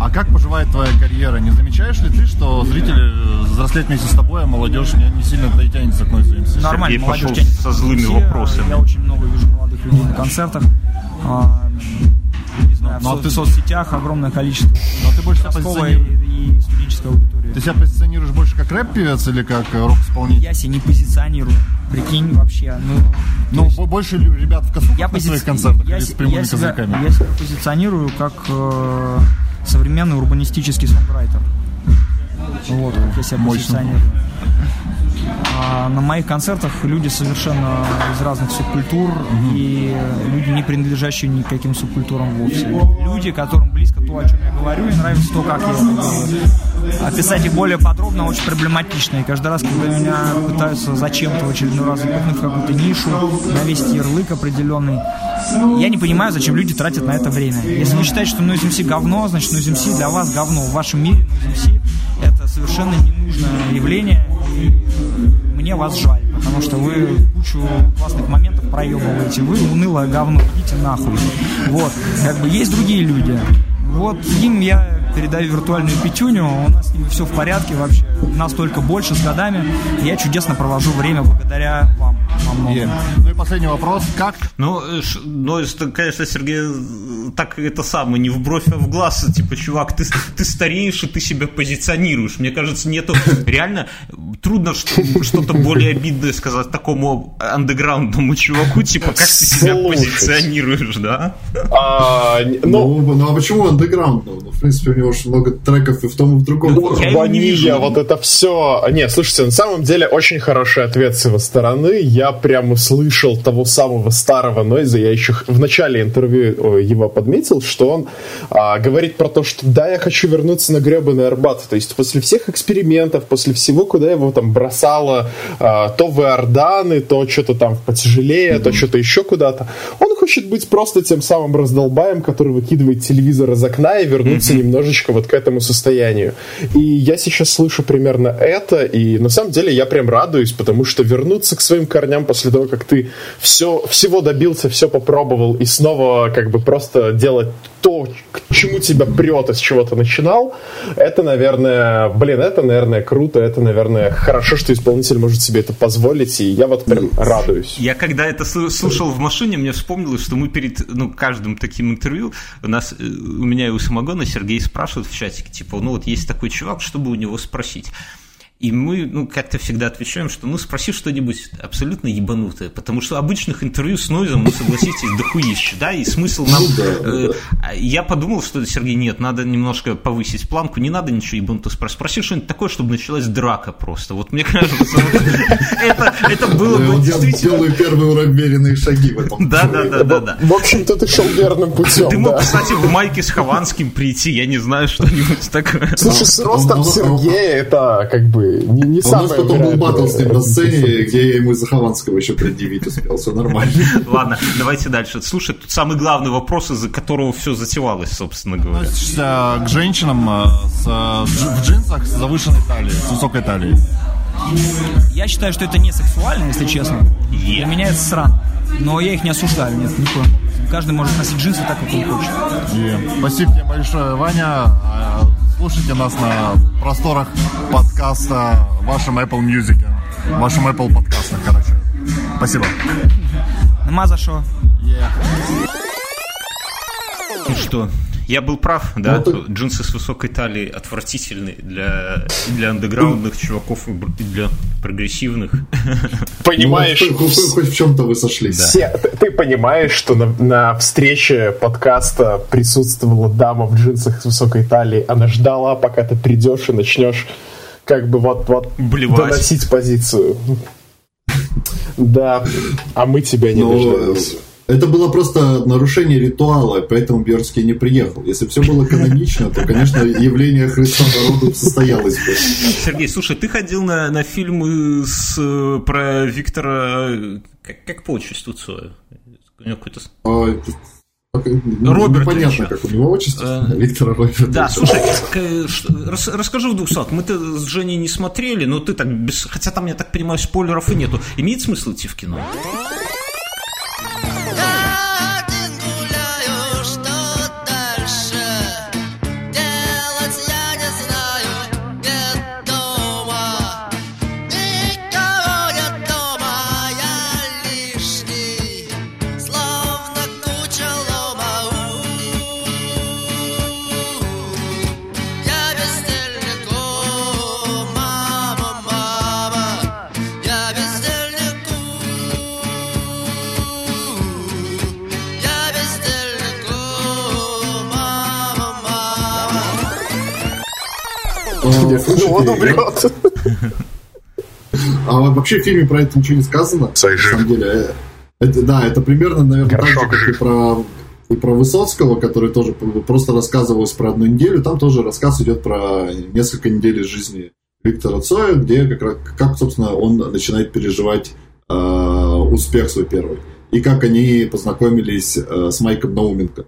А как поживает твоя карьера? Не замечаешь ли ты, что зрители взрослеют вместе с тобой, а молодежь не сильно-то и тянется к Noize MC? Нормально, Сергей молодежь тянется. Со злыми вопросами. Я очень много вижу молодых людей на концертах. Не знаю, в соцсетях огромное количество. Но ты больше и студенческой аудитории. Ты себя позиционируешь больше как рэп-певец или как рок-исполнитель? Я себя не позиционирую. Прикинь, вообще. Ну, есть... больше ребят в косухах на своих концертах или с прямыми козырьками? Я себя позиционирую как современный урбанистический сонграйтер. Вот, как я себя позиционирую. На моих концертах люди совершенно из разных субкультур, и люди, не принадлежащие никаким субкультурам вовсе. Люди, которым близко то, о чем я говорю, и нравится то, как я говорю. Описать их более подробно очень проблематично. И каждый раз, когда меня пытаются зачем-то в очередной раз запихнуть в какую-то нишу, навести ярлык определенный, я не понимаю, зачем люди тратят на это время. Если вы считаете, что Noize MC говно, значит Noize MC для вас говно. В вашем мире Noize MC – это совершенно ненужное явление. Мне вас жаль, потому что вы кучу классных моментов проебываете, вы унылое говно, идите нахуй. Вот, как бы есть другие люди. Вот им я передаю виртуальную пятюню, у нас с ними все в порядке вообще, нас только больше с годами, я чудесно провожу время благодаря вам. Yeah. Ну и последний вопрос, как? Ну, конечно, Сергей, так это самое, не в бровь, а в глаз. Типа, чувак, ты стареешь, и ты себя позиционируешь. Мне кажется, нету, реально, трудно что-то более обидное сказать такому андеграундному чуваку, типа, как ты себя позиционируешь, да? Ну, а почему андеграундного? Ну, в принципе, у него же много треков и в том, и в другом. Ванилья, вот это все. Не, слушайте, на самом деле, очень хороший ответ с его стороны. Я прямо слышал того самого старого Нойза. Я еще в начале интервью его подметил, что он говорит про то, что да, я хочу вернуться на гребаный Арбат. То есть после всех экспериментов, после всего, куда его там бросало, то в Иорданы, то что-то там потяжелее, то что-то еще куда-то. Он хочет быть просто тем самым раздолбаем, который выкидывает телевизор из окна и вернуться немножечко вот к этому состоянию. И я сейчас слышу примерно это, и на самом деле я прям радуюсь, потому что вернуться к своим корням после того, как ты всего добился, все попробовал, и снова как бы просто делать то, к чему тебя прет, из чего ты начинал, это, наверное, круто, это, наверное, хорошо, что исполнитель может себе это позволить, и я вот прям радуюсь. Я когда это слушал в машине, мне вспомнилось, что мы перед каждым таким интервью, у меня и у Самогона Сергей спрашивает в чатике, типа, ну вот есть такой чувак, чтобы у него спросить. И мы, как-то всегда отвечаем, что, спроси что-нибудь абсолютно ебанутое, потому что обычных интервью с Нойзом, согласитесь, дохуище, да, и смысл нам... Я подумал, что, Сергей, нет, надо немножко повысить планку, не надо ничего ебанутого спросить, спроси что-нибудь такое, чтобы началась драка просто, вот мне кажется, это было бы действительно... Я делаю первые уверенные шаги в этом. Да. В общем-то, ты шел верным путем, да. Ты мог, кстати, в майке с Хованским прийти, я не знаю, что-нибудь такое. Слушай, с ростом Сергея это, как бы, не а у нас потом был батл с ним на сцене, где я ему из-за Хованского еще предъявить успел, все нормально. Ладно, давайте дальше. Слушай, тут самый главный вопрос, из-за которого все затевалось, собственно говоря. Относишься к женщинам в джинсах с завышенной талией, с высокой талией? Я считаю, что это не сексуально, если честно. Для меня это срано. Но я их не осуждаю, нет, никакого. Каждый может носить джинсы так, как он хочет. Спасибо тебе большое, Ваня. Слушайте нас на просторах подкаста в вашем Apple Music, в вашем Apple подкастах, короче. Спасибо. Нема за шо. Ну что, я был прав, да? Джинсы с высокой талией отвратительны для андеграундных чуваков и для прогрессивных. Понимаешь, хоть в чем-то вы сошлись. Ты понимаешь, что на встрече подкаста присутствовала дама в джинсах с высокой талией. Она ждала, пока ты придешь и начнешь как бы вот доносить позицию. Да, а мы тебя не дождались. Это было просто нарушение ритуала, поэтому Бьерский не приехал. Если бы все было канонично, то, конечно, явление Христа народу состоялось бы. Сергей, слушай, ты ходил на фильмы про Виктора... Как по отчеству Цоя? У него какой-то... Непонятно, как у него отчество, Виктора Робертовича. Да, слушай, расскажи в 200. Мы-то с Женей не смотрели, но ты так... Хотя там, я так понимаю, спойлеров и нету. Имеет смысл идти в кино? А вообще в фильме про это ничего не сказано. На самом деле, это примерно, наверное, так же, как и про Высоцкого, который тоже просто рассказывалось про одну неделю. Там тоже рассказ идет про несколько недель из жизни Виктора Цоя, где как собственно, он начинает переживать успех свой первый. И как они познакомились с Майком Науменко.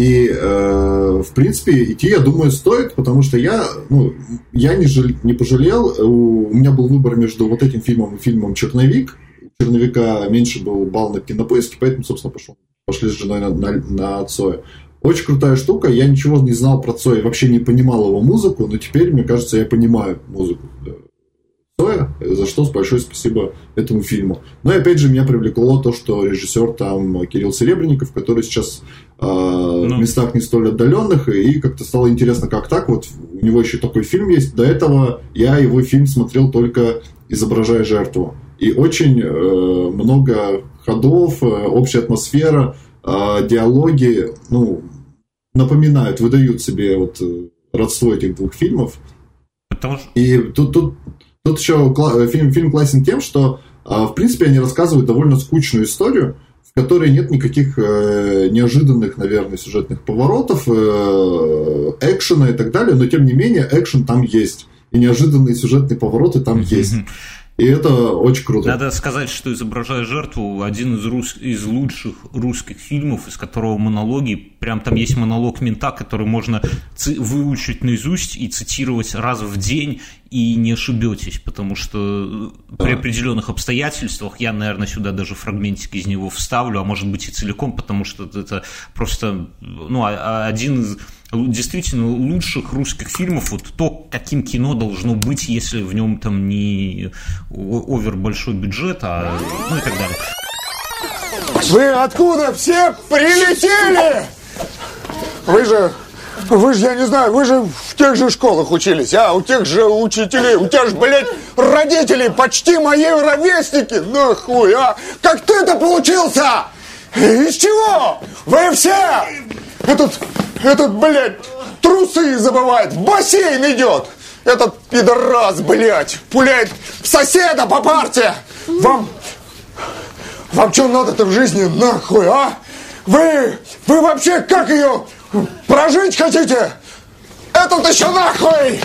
И, в принципе, идти, я думаю, стоит, потому что я не пожалел. У меня был выбор между вот этим фильмом и фильмом «Черновик». У «Черновика» меньше был балл на Кинопоиске, поэтому, собственно, пошли с женой на Цоя. Очень крутая штука. Я ничего не знал про Цоя, вообще не понимал его музыку, но теперь, мне кажется, я понимаю музыку Цоя, за что большое спасибо этому фильму. Но и опять же меня привлекло то, что режиссер там Кирилл Серебренников, который сейчас в местах не столь отдаленных, и как-то стало интересно, как так, вот у него еще такой фильм есть. До этого я его фильм смотрел только «Изображая жертву». И очень много ходов, общая атмосфера, диалоги, ну, напоминают, выдают себе вот родство этих двух фильмов. И тут еще фильм классен тем, что, в принципе, они рассказывают довольно скучную историю, в которой нет никаких неожиданных, наверное, сюжетных поворотов, экшена и так далее, но, тем не менее, экшен там есть, и неожиданные сюжетные повороты там есть. И это очень круто. Надо сказать, что «Изображая жертву» один из лучших русских фильмов, из которого монологи, прям там есть монолог мента, который можно выучить наизусть и цитировать раз в день, и не ошибетесь, потому что при определенных обстоятельствах, я, наверное, сюда даже фрагментики из него вставлю, а может быть и целиком, потому что это просто один из действительно лучших русских фильмов, вот то, каким кино должно быть, если в нем там не овер большой бюджет, а и так далее. Вы откуда все прилетели? Вы же, я не знаю, вы же в тех же школах учились, а у тех же учителей, у тебя же, блядь, родители почти мои ровесники, нахуй, а? Как ты-то получился? Из чего? Вы все! Этот, блядь, трусы забывает, в бассейн идет. Этот пидорас, блядь, пуляет соседа по парте. Вам что надо-то в жизни, нахуй, а? Вы вообще как ее прожить хотите? Этот еще нахуй!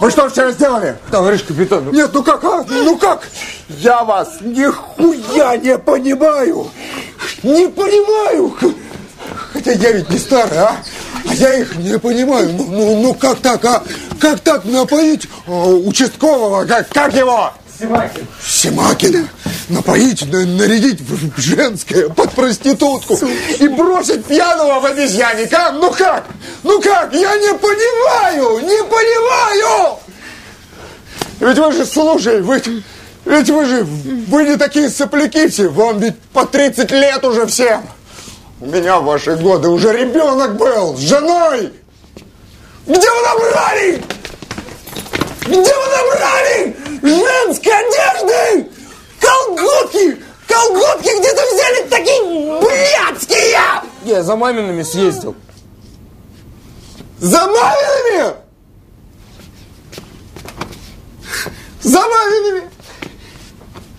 Вы что вчера сделали, товарищ капитан? Нет, ну как, а? Ну как? Я вас нихуя не понимаю. Не понимаю. Хотя я ведь не старый, а я их не понимаю. Ну как так, а? Как так напоить участкового, как его? Семакина. Напоить, нарядить в женское под проститутку и бросить пьяного в обезьянник, а? Ну как? Ну как? Я не понимаю! Не понимаю! Ведь вы же, слушай, вы не такие сопляки все, вам ведь по 30 лет уже всем. У меня в ваши годы уже ребенок был с женой. Где вы набрали? Женской одежды? Колготки где-то взяли такие блядские! Я за мамиными съездил. За мамиными?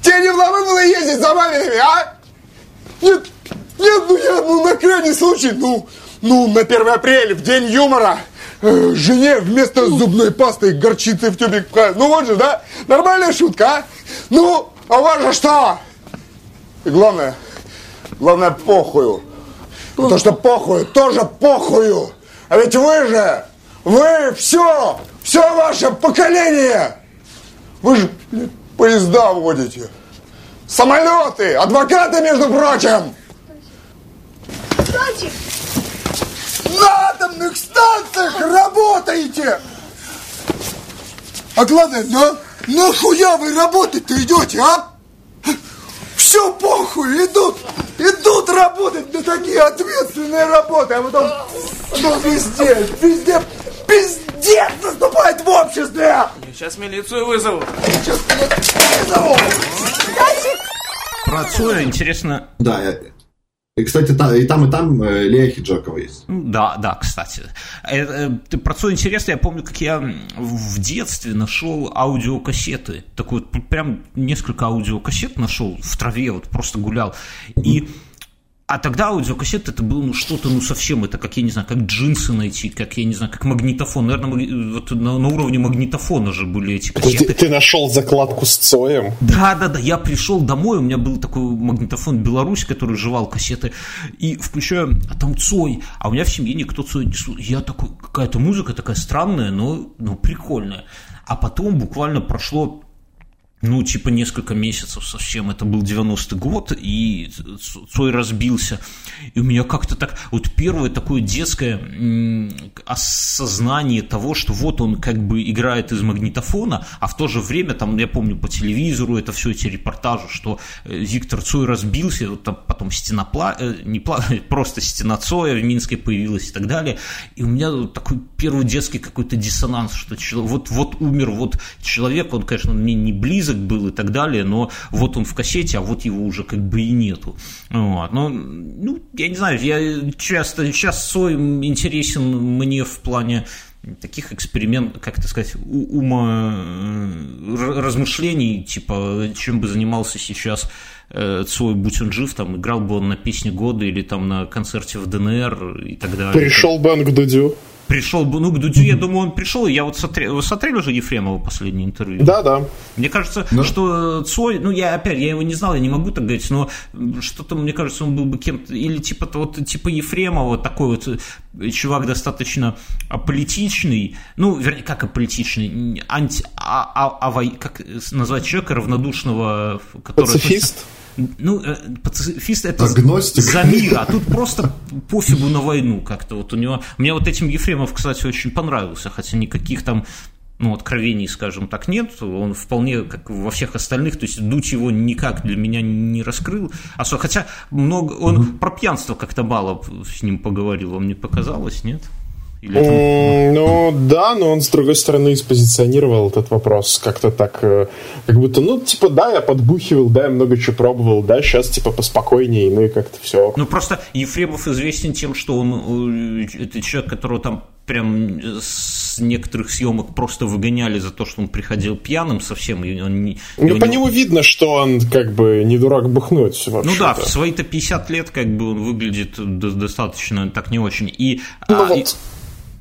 Тебе не в лавы было ездить за мамиными, а? Нет, я на крайний случай, на 1 апреля, в день юмора, жене вместо зубной пасты горчицы в тюбик. Ну вот же, да? Нормальная шутка, а? Ну, а у вас же что? И главное, похую. Потому что похую, тоже похую. А ведь вы все ваше поколение. Вы же поезда водите. Самолеты, адвокаты, между прочим. Кстати, на атомных станциях работаете! А главное, нахуя вы работать-то идете, а? Все похуй, идут работать на такие ответственные работы, а потом везде наступает в обществе! Я сейчас милицию вызову! Про Цоя интересно... Да, и, кстати, и там Лея Хиджакова есть. Да, кстати. Про Цоя интересно, я помню, как я в детстве нашел аудиокассеты. Так вот, прям несколько аудиокассет нашел в траве, вот просто гулял. А тогда аудиокассеты это было совсем, это как, я не знаю, как джинсы найти, как, я не знаю, как магнитофон. Наверное, вот на уровне магнитофона же были эти кассеты. Ты нашел закладку с Цоем? Да, я пришел домой, у меня был такой магнитофон «Беларусь», который жевал кассеты, и включаю, а там Цой, а у меня в семье никто Цой не слушал. Я такой, какая-то музыка такая странная, но прикольная. А потом буквально прошло... ну, типа, несколько месяцев совсем, это был 90-й год, и Цой разбился, и у меня как-то так, вот первое такое детское осознание того, что вот он как бы играет из магнитофона, а в то же время, там, я помню, по телевизору это все эти репортажи, что Виктор Цой разбился, вот там потом стена, просто стена Цоя в Минске появилась и так далее, и у меня вот такой первый детский какой-то диссонанс, что вот умер вот человек, он, конечно, мне не близок был и так далее, но вот он в кассете, а вот его уже как бы и нету. Вот. Но, ну, я не знаю, я часто, сейчас Цой интересен мне в плане таких экспериментов, как это сказать, ума размышлений, типа, чем бы занимался сейчас Цой, будь он жив, там, играл бы он на песне года или там на концерте в ДНР и так далее. Пришел бы он к Дудю. Пришел бы, ну, к Дудю, я думаю, он пришел. Я вот смотрел, уже Ефремова последнее интервью. Да. Мне кажется, что Цой, ну, я его не знал, я не могу так говорить, но что-то, мне кажется, он был бы кем-то, или типа вот типа Ефремова, такой вот чувак достаточно аполитичный, ну, вернее, как аполитичный, как назвать человека равнодушного, который... Пацифист? Ну, пацифист — это агностик. За мир, а тут просто пофигу на войну как-то. Вот у него... Мне вот этим Ефремов, кстати, очень понравился, хотя никаких там, ну, откровений, скажем так, нет. Он вполне, как во всех остальных, то есть Дудь его никак для меня не раскрыл. Хотя много... он про пьянство как-то мало с ним поговорил, вам не показалось, нет? Ну да, но он с другой стороны спозиционировал этот вопрос как-то так, как будто, ну типа да, я подбухивал, да, я много чего пробовал, да, сейчас типа поспокойнее, ну и как-то все. Ну просто Ефремов известен тем, что он это человек, которого там прям с некоторых съемок просто выгоняли за то, что он приходил пьяным совсем. И он не, ну, по нему видно, что он как бы не дурак бухнуть. Ну да, в свои-то 50 лет как бы он выглядит достаточно так не очень.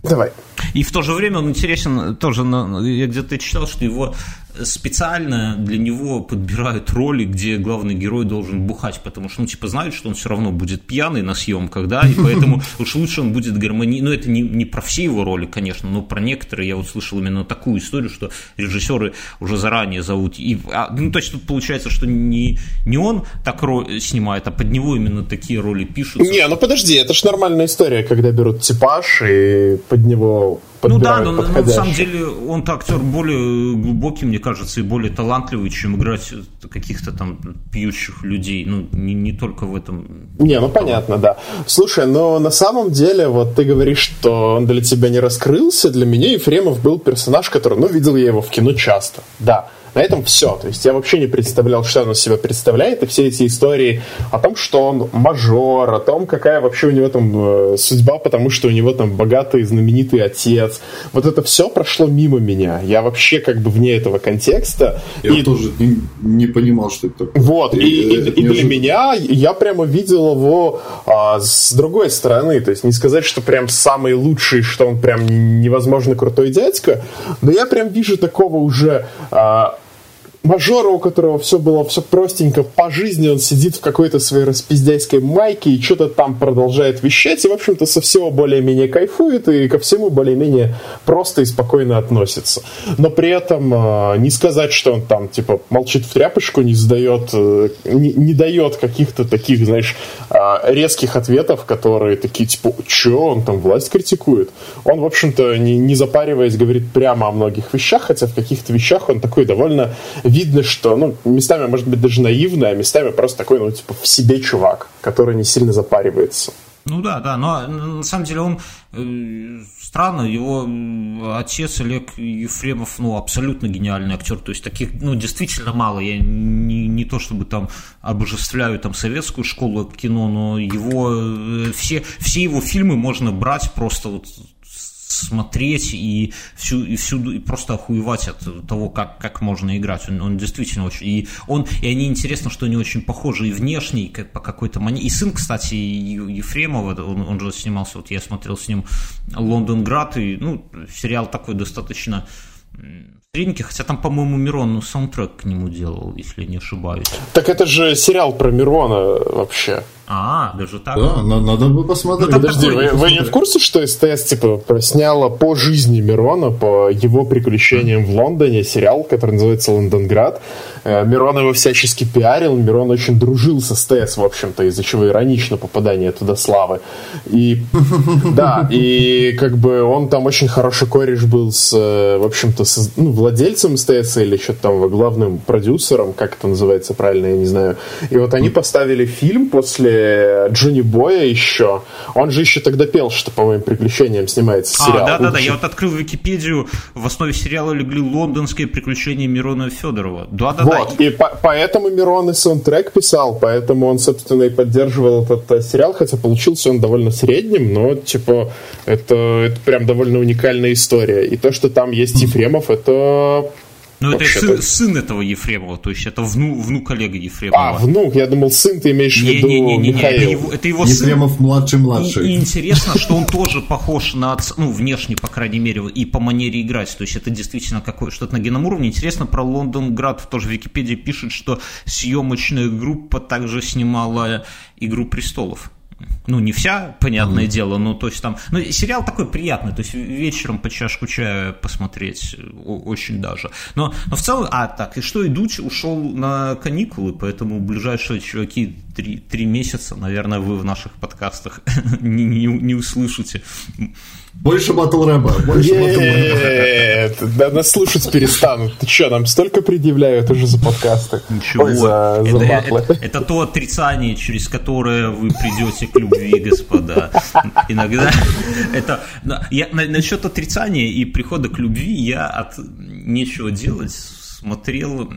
Давай. И в то же время он интересен тоже, я где-то читал, что его специально для него подбирают роли, где главный герой должен бухать, потому что, ну, типа, знают, что он все равно будет пьяный на съемках, да, и поэтому уж лучше он будет гармоничный. Ну, это не про все его роли, конечно, но про некоторые я вот слышал именно такую историю, что режиссеры уже заранее зовут. Ну, то есть тут получается, что не он так снимает, а под него именно такие роли пишутся. Не, ну подожди, это ж нормальная история, когда берут типаж и под него... Ну да, но на самом деле он-то актер более глубокий, мне кажется, и более талантливый, чем играть каких-то там пьющих людей. Ну, не только в этом. Не, ну понятно, да. Слушай, но на самом деле, вот ты говоришь, что он для тебя не раскрылся. Для меня Ефремов был персонаж, который, ну, видел я его в кино часто, да. На этом все. То есть я вообще не представлял, что он из себя представляет, и все эти истории о том, что он мажор, о том, какая вообще у него там судьба, потому что у него там богатый, знаменитый отец. Вот это все прошло мимо меня. Я вообще как бы вне этого контекста. Я тоже не понимал, что это такое. Вот, и для меня я прямо видел его с другой стороны. То есть не сказать, что прям самый лучший, что он прям невозможно крутой дядька, но я прям вижу такого уже... мажора, у которого все было все простенько, по жизни он сидит в какой-то своей распиздяйской майке и что-то там продолжает вещать, и, в общем-то, со всего более-менее кайфует и ко всему более-менее просто и спокойно относится. Но при этом не сказать, что он там, типа, молчит в тряпочку, не дает каких-то таких, знаешь, резких ответов, которые такие, типа, чё, он там власть критикует? Он, в общем-то, не запариваясь, говорит прямо о многих вещах, хотя в каких-то вещах он такой довольно... Видно, что, ну, местами, может быть, даже наивный, а местами просто такой, ну, типа, в себе чувак, который не сильно запаривается. Ну да, но на самом деле он... Странно, его отец Олег Ефремов, ну, абсолютно гениальный актер, то есть таких, ну, действительно мало, я не то чтобы там обожествляю там советскую школу кино, но его... Все его фильмы можно брать просто вот... смотреть и всюду и просто охуевать от того, как можно играть. Он действительно очень... И они, интересно, что они очень похожи и внешне, и по какой-то манере. И сын, кстати, Ефремова, он же снимался, вот я смотрел с ним «Лондонград», и, ну, сериал такой достаточно... Хотя там, по-моему, Мирон саундтрек к нему делал, если я не ошибаюсь. Так это же сериал про Мирона вообще. А, даже так? Да, надо бы посмотреть. Ну, подожди, вы не в курсе, что СТС типа сняла по жизни Мирона, по его приключениям в Лондоне, сериал, который называется «Лондонград». Мирон его всячески пиарил, Мирон очень дружил с СТС, в общем-то, из-за чего иронично попадание туда славы. И да, и как бы он там очень хороший кореш был с, в общем-то, владельцем СТС или что-то там, главным продюсером, как это называется правильно, я не знаю. И вот они поставили фильм после Джонни Боя еще. Он же еще тогда пел, что по моим приключениям снимается сериал. Да-да-да, я вот открыл Википедию, в основе сериала легли лондонские приключения Мирона Федорова. Да-да-да. Вот, и поэтому Мирон и саундтрек писал, поэтому он, собственно, и поддерживал этот сериал, хотя получился он довольно средним, но, типа, это прям довольно уникальная история. И то, что там есть Ефремов, это... Ну, это сын этого Ефремова, то есть это внук Олега Ефремова. А, внук, я думал, сын, ты имеешь в виду Михаил. Это его сын. Ефремов младший-младший. И интересно, что он тоже похож на отца, ну, внешне, по крайней мере, и по манере играть, то есть это действительно что-то на генном уровне. Интересно, про Лондонград тоже в Википедии пишет, что съемочная группа также снимала «Игру престолов». Ну, не вся, понятное дело, но то есть там... Ну, сериал такой приятный, то есть вечером по чашку чая посмотреть очень даже. Но в целом... А, так, и что, Дудь ушел на каникулы, поэтому ближайшие, чуваки, 3 месяца, наверное, вы в наших подкастах не услышите. Больше батл-рэба. Нет, нас слушать перестанут. Ты что, нам столько предъявляют уже за подкасты? Ничего. Это то отрицание, через которое вы придете к любви, господа. Иногда это... Насчет отрицания и прихода к любви я от нечего делать... смотрел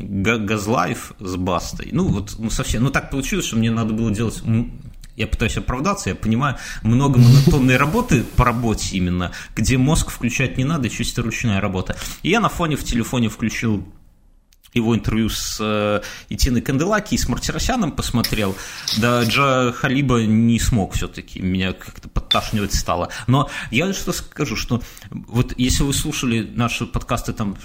«Газлайф» с Бастой. Ну, вот, ну, совсем. Ну, так получилось, что мне надо было делать... Я пытаюсь оправдаться, я понимаю, много монотонной работы по работе именно, где мозг включать не надо, чисто ручная работа. И я на фоне в телефоне включил его интервью с Этиной Канделаки и с Мартиросяном посмотрел. Да, Джа Халиба не смог все-таки, меня как-то подташнивать стало. Но я что скажу, что вот если вы слушали наши подкасты там...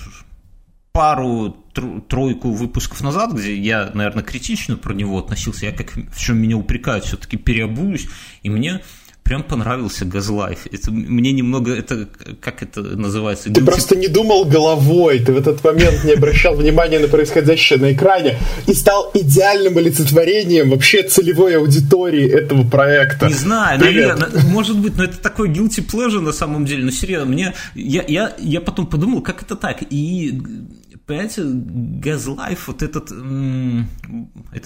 пару-тройку выпусков назад, где я, наверное, критично про него относился, я, как в чем меня упрекают, все-таки переобулись, и мне прям понравился «Газлайф». Это мне немного, это как это называется? Ты просто не думал головой, ты в этот момент не обращал внимания на происходящее на экране и стал идеальным олицетворением вообще целевой аудитории этого проекта. Не знаю, наверное, может быть, но это такой guilty pleasure на самом деле, но серьезно, мне, я потом подумал, как это так, и... Понимаете, «Газлайф», вот этот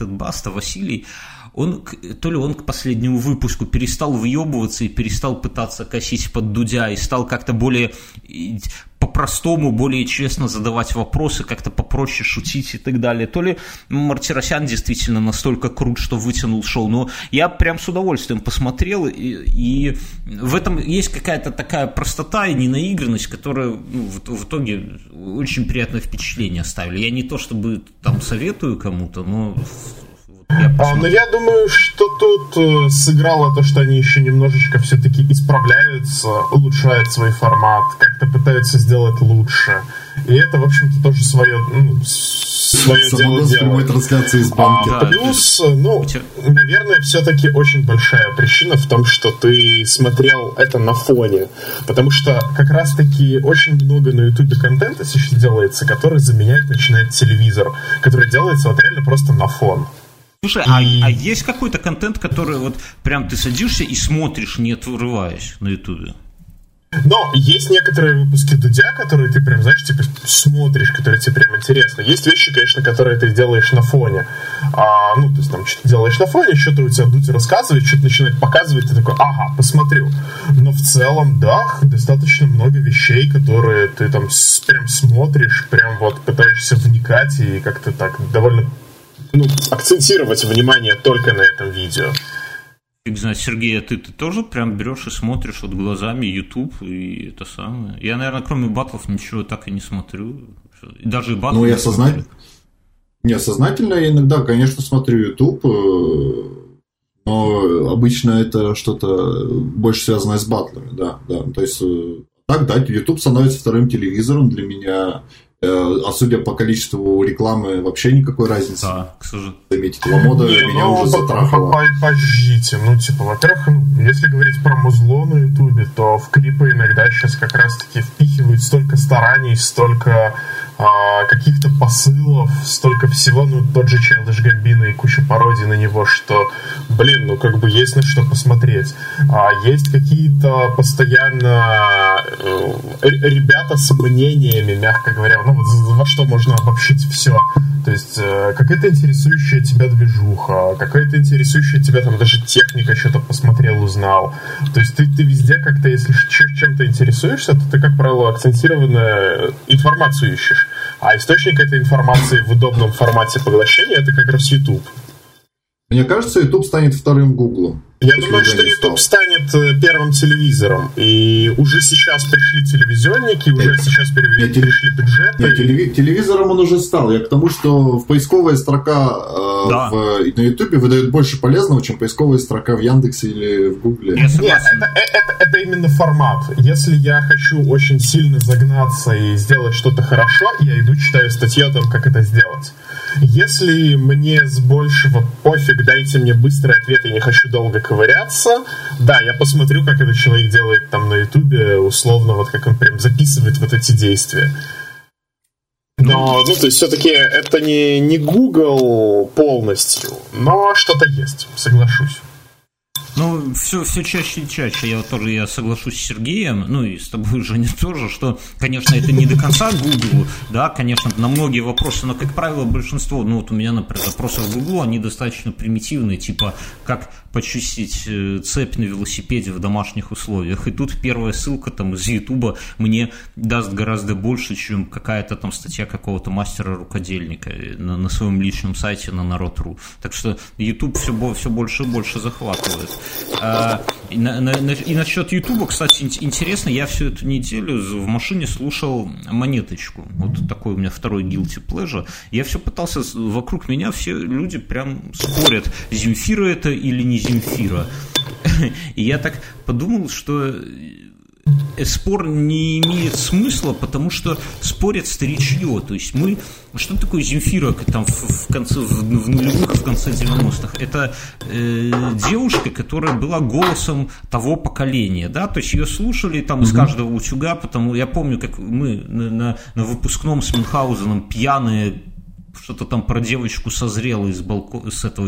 Баста, Василий, он, то ли он к последнему выпуску перестал выебываться и перестал пытаться косить под Дудя, и стал как-то более по-простому, более честно задавать вопросы, как-то попроще шутить и так далее. То ли Мартиросян действительно настолько крут, что вытянул шоу, но я прям с удовольствием посмотрел, и в этом есть какая-то такая простота и ненаигранность, которая, ну, в итоге очень приятное впечатление оставили. Я не то чтобы там советую кому-то, но... Но я думаю, что тут сыграло то, что они еще немножечко все-таки исправляются, улучшают свой формат, как-то пытаются сделать лучше. И это, в общем-то, тоже свое, свое дело делает. Плюс, наверное, все-таки очень большая причина в том, что ты смотрел это на фоне. Потому что как раз-таки очень много на Ютубе контента сейчас делается, который заменяет, начинает телевизор, который делается вот реально просто на фон. Слушай, а есть какой-то контент, который вот прям ты садишься и смотришь, не отрываясь, на Ютубе? Но есть некоторые выпуски Дудя, которые ты прям, знаешь, типа смотришь, которые тебе прям интересны. Есть вещи, конечно, которые ты делаешь на фоне. То есть там что-то делаешь на фоне, что-то у тебя Дудь рассказывает, что-то начинает показывать, ты такой, ага, посмотрю. Но в целом, да, достаточно много вещей, которые ты там прям смотришь, прям вот пытаешься вникать и как-то так довольно... акцентировать внимание только на этом видео. Фиг знает, Сергей, а ты тоже прям берешь и смотришь вот глазами YouTube и это самое? Я, наверное, кроме батлов ничего так и не смотрю. Даже и батлы... Ну, я сознательно я иногда, конечно, смотрю YouTube, но обычно это что-то больше связанное с батлами, да. То есть, так, да, YouTube становится вторым телевизором для меня... А судя по количеству рекламы, вообще никакой разницы. Да, к сожалению. Заметить, мода меня уже затрахала. Подождите, во-первых, если говорить про музло на Ютубе, то в клипы иногда сейчас как раз-таки впихивают столько стараний, столько каких-то посылов, столько всего, тот же Childish Gambino и куча пародий на него, что, есть на что посмотреть. Есть какие-то постоянно ребята с мнениями, мягко говоря, во что можно обобщить все. То есть какая-то интересующая тебя движуха, какая-то интересующая тебя там даже техника, что-то посмотрел, узнал. То есть ты везде как-то, если чем-то интересуешься, то ты, как правило, акцентированно информацию ищешь. А источник этой информации в удобном формате поглощения — это как раз YouTube. Мне кажется, YouTube станет вторым Гуглом. Я думаю, что YouTube станет первым телевизором. И уже сейчас пришли телевизионники, уже сейчас пришли бюджеты. Телевизором он уже стал. Я к тому, что поисковая строка на YouTube выдает больше полезного, чем поисковая строка в Яндексе или в Гугле. Нет, это именно формат. Если я хочу очень сильно загнаться и сделать что-то хорошо, я иду читаю статью о том, как это сделать. Если мне с большего пофиг, дайте мне быстрый ответ, я не хочу долго ковыряться, да, я посмотрю, как этот человек делает там на Ютубе, условно, как он прям записывает эти действия. Но, то есть, все-таки это не Google полностью, но что-то есть, соглашусь. Все чаще и чаще я соглашусь с Сергеем, и с тобой, Женя, тоже, что, конечно, это не до конца Google, да, конечно, на многие вопросы, но, как правило, большинство, у меня, например, вопросы в Google, они достаточно примитивные, типа, как почистить цепь на велосипеде в домашних условиях, и тут первая ссылка там из Ютуба мне даст гораздо больше, чем какая-то там статья какого-то мастера-рукодельника на своем личном сайте на народ.ру, так что Ютуб все больше и больше захватывает. И насчет Ютуба, кстати, интересно, я всю эту неделю в машине слушал Монеточку. Вот такой у меня второй guilty pleasure. Я все пытался, вокруг меня все люди прям спорят, Земфира это или не Земфира. И я так подумал, что спор не имеет смысла, потому что спорят старичье. То есть мы... Что такое Земфира там, в нулевых, в конце 90-х? Это девушка, которая была голосом того поколения, да? То есть ее слушали там из каждого утюга, потому я помню, как мы на выпускном с Мюнхгаузеном пьяные что-то там про девочку созрела из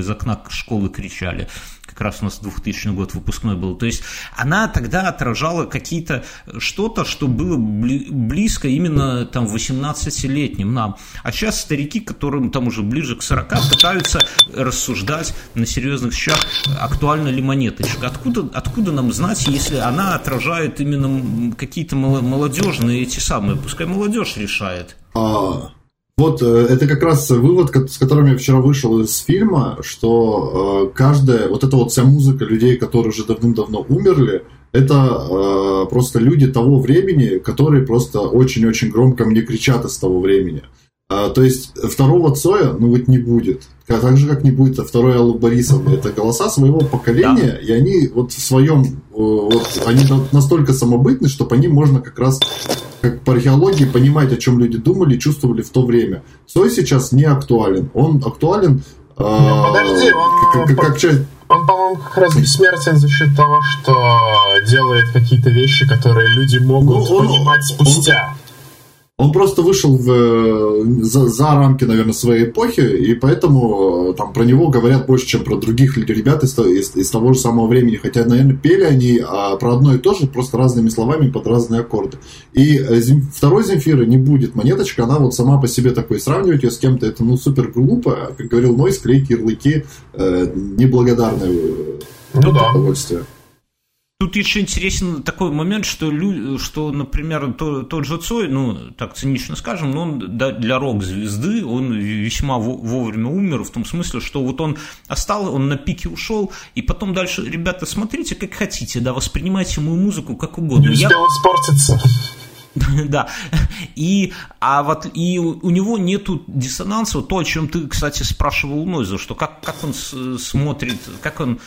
окна школы кричали. Как раз у нас 2000 год выпускной был. То есть она тогда отражала что-то, что было близко именно там 18-летним нам. А сейчас старики, которым там уже ближе к 40, пытаются рассуждать на серьезных вещах, актуальна ли Монеточка. Откуда нам знать, если она отражает именно какие-то молодежные пускай молодежь решает. Вот, это как раз вывод, с которым я вчера вышел из фильма, что каждая, вся музыка людей, которые уже давным-давно умерли, это просто люди того времени, которые просто очень-очень громко мне кричат из того времени. То есть второго Цоя, не будет. Так же, как не будет второй Аллы Борисовны. Это голоса своего поколения, и они в своем, они настолько самобытны, что по ним можно как раз... как по археологии, понимать, о чем люди думали и чувствовали в то время. Цой сейчас не актуален. Он актуален... Подожди, он, по-моему, как раз бессмертен за счет того, что делает какие-то вещи, которые люди могут понимать спустя. Он просто вышел за рамки, наверное, своей эпохи, и поэтому там про него говорят больше, чем про других ребят из того же самого времени. Хотя, наверное, пели они про одно и то же, просто разными словами под разные аккорды. И второй Земфиры не будет. Монеточка, она сама по себе такой. Сравнивать ее с кем-то, это супер глупо. Как говорил Noize, клейки, ярлыки, неблагодарное удовольствие. Тут еще интересен такой момент, что например, тот же Цой, так цинично скажем, но он для рок-звезды, он весьма вовремя умер, в том смысле, что он остался, он на пике ушел, и потом дальше, ребята, смотрите, как хотите, да, воспринимайте мою музыку как угодно. Не успел испортиться. Да. И у него нету диссонанса, то, о чем ты, кстати, спрашивал Нойза, что как он смотрит, как он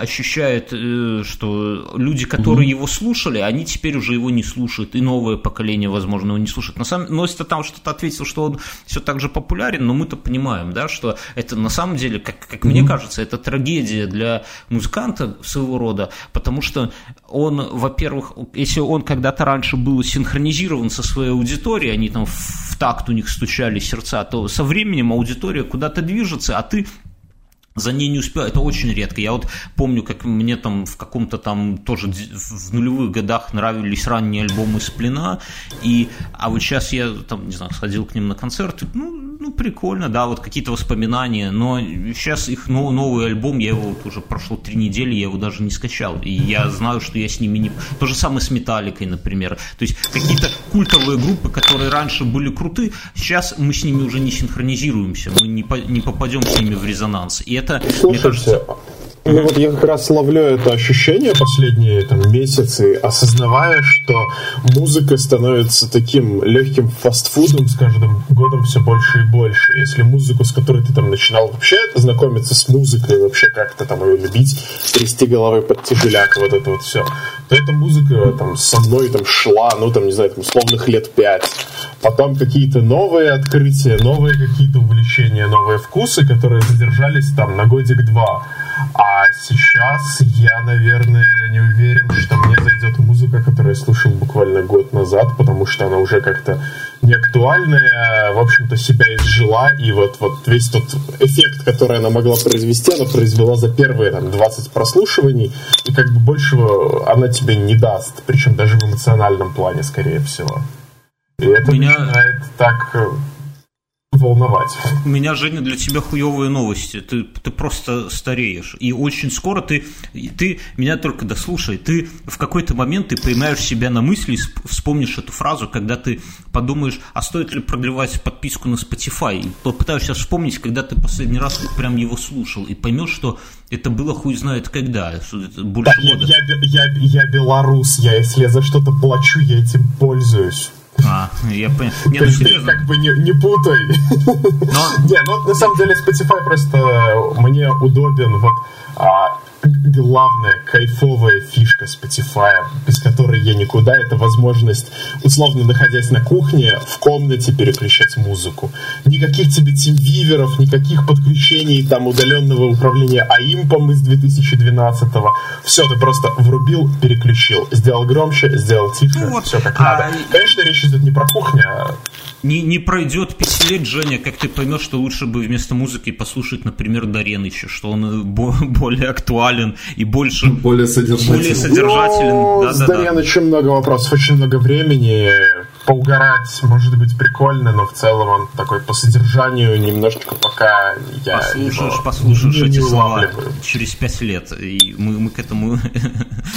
ощущает, что люди, которые его слушали, они теперь уже его не слушают, и новое поколение, возможно, его не слушает. На самом деле, Нойз-то там что-то ответил, что он все так же популярен, но мы-то понимаем, да, что это на самом деле, как мне кажется, это трагедия для музыканта своего рода, потому что он, во-первых, если он когда-то раньше был синхронизирован со своей аудиторией, они там в такт у них стучали сердца, то со временем аудитория куда-то движется, а ты за ней не успел, это очень редко. Я вот помню, как мне там в каком-то там тоже в нулевых годах нравились ранние альбомы Сплина, а вот сейчас я там, не знаю, сходил к ним на концерт, ну прикольно, да, вот какие-то воспоминания, но сейчас их новый альбом, я его вот уже прошло 3 недели, я его даже не скачал, и я знаю, что я с ними не... То же самое с Металликой, например, то есть какие-то культовые группы, которые раньше были круты, сейчас мы с ними уже не синхронизируемся, мы не попадем с ними в резонанс, и это, мне кажется... Ну вот я как раз ловлю это ощущение последние месяцы, осознавая, что музыка становится таким легким фастфудом с каждым годом все больше и больше. Если музыку, с которой ты начинал вообще знакомиться с музыкой, вообще как-то ее любить, трясти головой под тяжеляк, вот это вот все, то эта музыка со мной шла, условных лет 5. Потом какие-то новые открытия, новые какие-то увлечения, новые вкусы, которые задержались на годик-два. А сейчас я, наверное, не уверен, что мне зайдет музыка, которую я слушал буквально год назад, потому что она уже как-то не актуальная, в общем-то, себя изжила, и вот весь тот эффект, который она могла произвести, она произвела за первые 20 прослушиваний, и большего она тебе не даст, причем даже в эмоциональном плане, скорее всего. И это начинает так... волновать. У меня, Женя, для тебя хуевые новости. Ты просто стареешь. И очень скоро ты меня только дослушай. Ты в какой-то момент поймаешь себя на мысли, вспомнишь эту фразу, когда ты подумаешь, а стоит ли продлевать подписку на Spotify. И попытаешься вспомнить, когда ты последний раз прям его слушал. И поймешь, что это было хуй знает когда. Больше года. Я белорус. Если я за что-то плачу, я этим пользуюсь. Я понял. То есть ты не путай. На самом деле Spotify просто мне удобен. Главная кайфовая фишка Spotify, без которой я никуда, это возможность, условно находясь на кухне, в комнате переключать музыку. Никаких тебе тимвиверов, никаких подключений удаленного управления АИМПом из 2012-го. Все, ты просто врубил, переключил. Сделал громче, сделал тише, все как надо. Конечно, речь идет не про кухню, а... Не пройдет 5 лет, Женя, как ты поймешь, что лучше бы вместо музыки послушать, например, Дареныча, что он более актуален и более содержателен. С Даренычем много вопросов, очень много времени. Поугарать может быть прикольно, но в целом он такой по содержанию немножечко пока я послушаешь эти слова через 5 лет, и мы к этому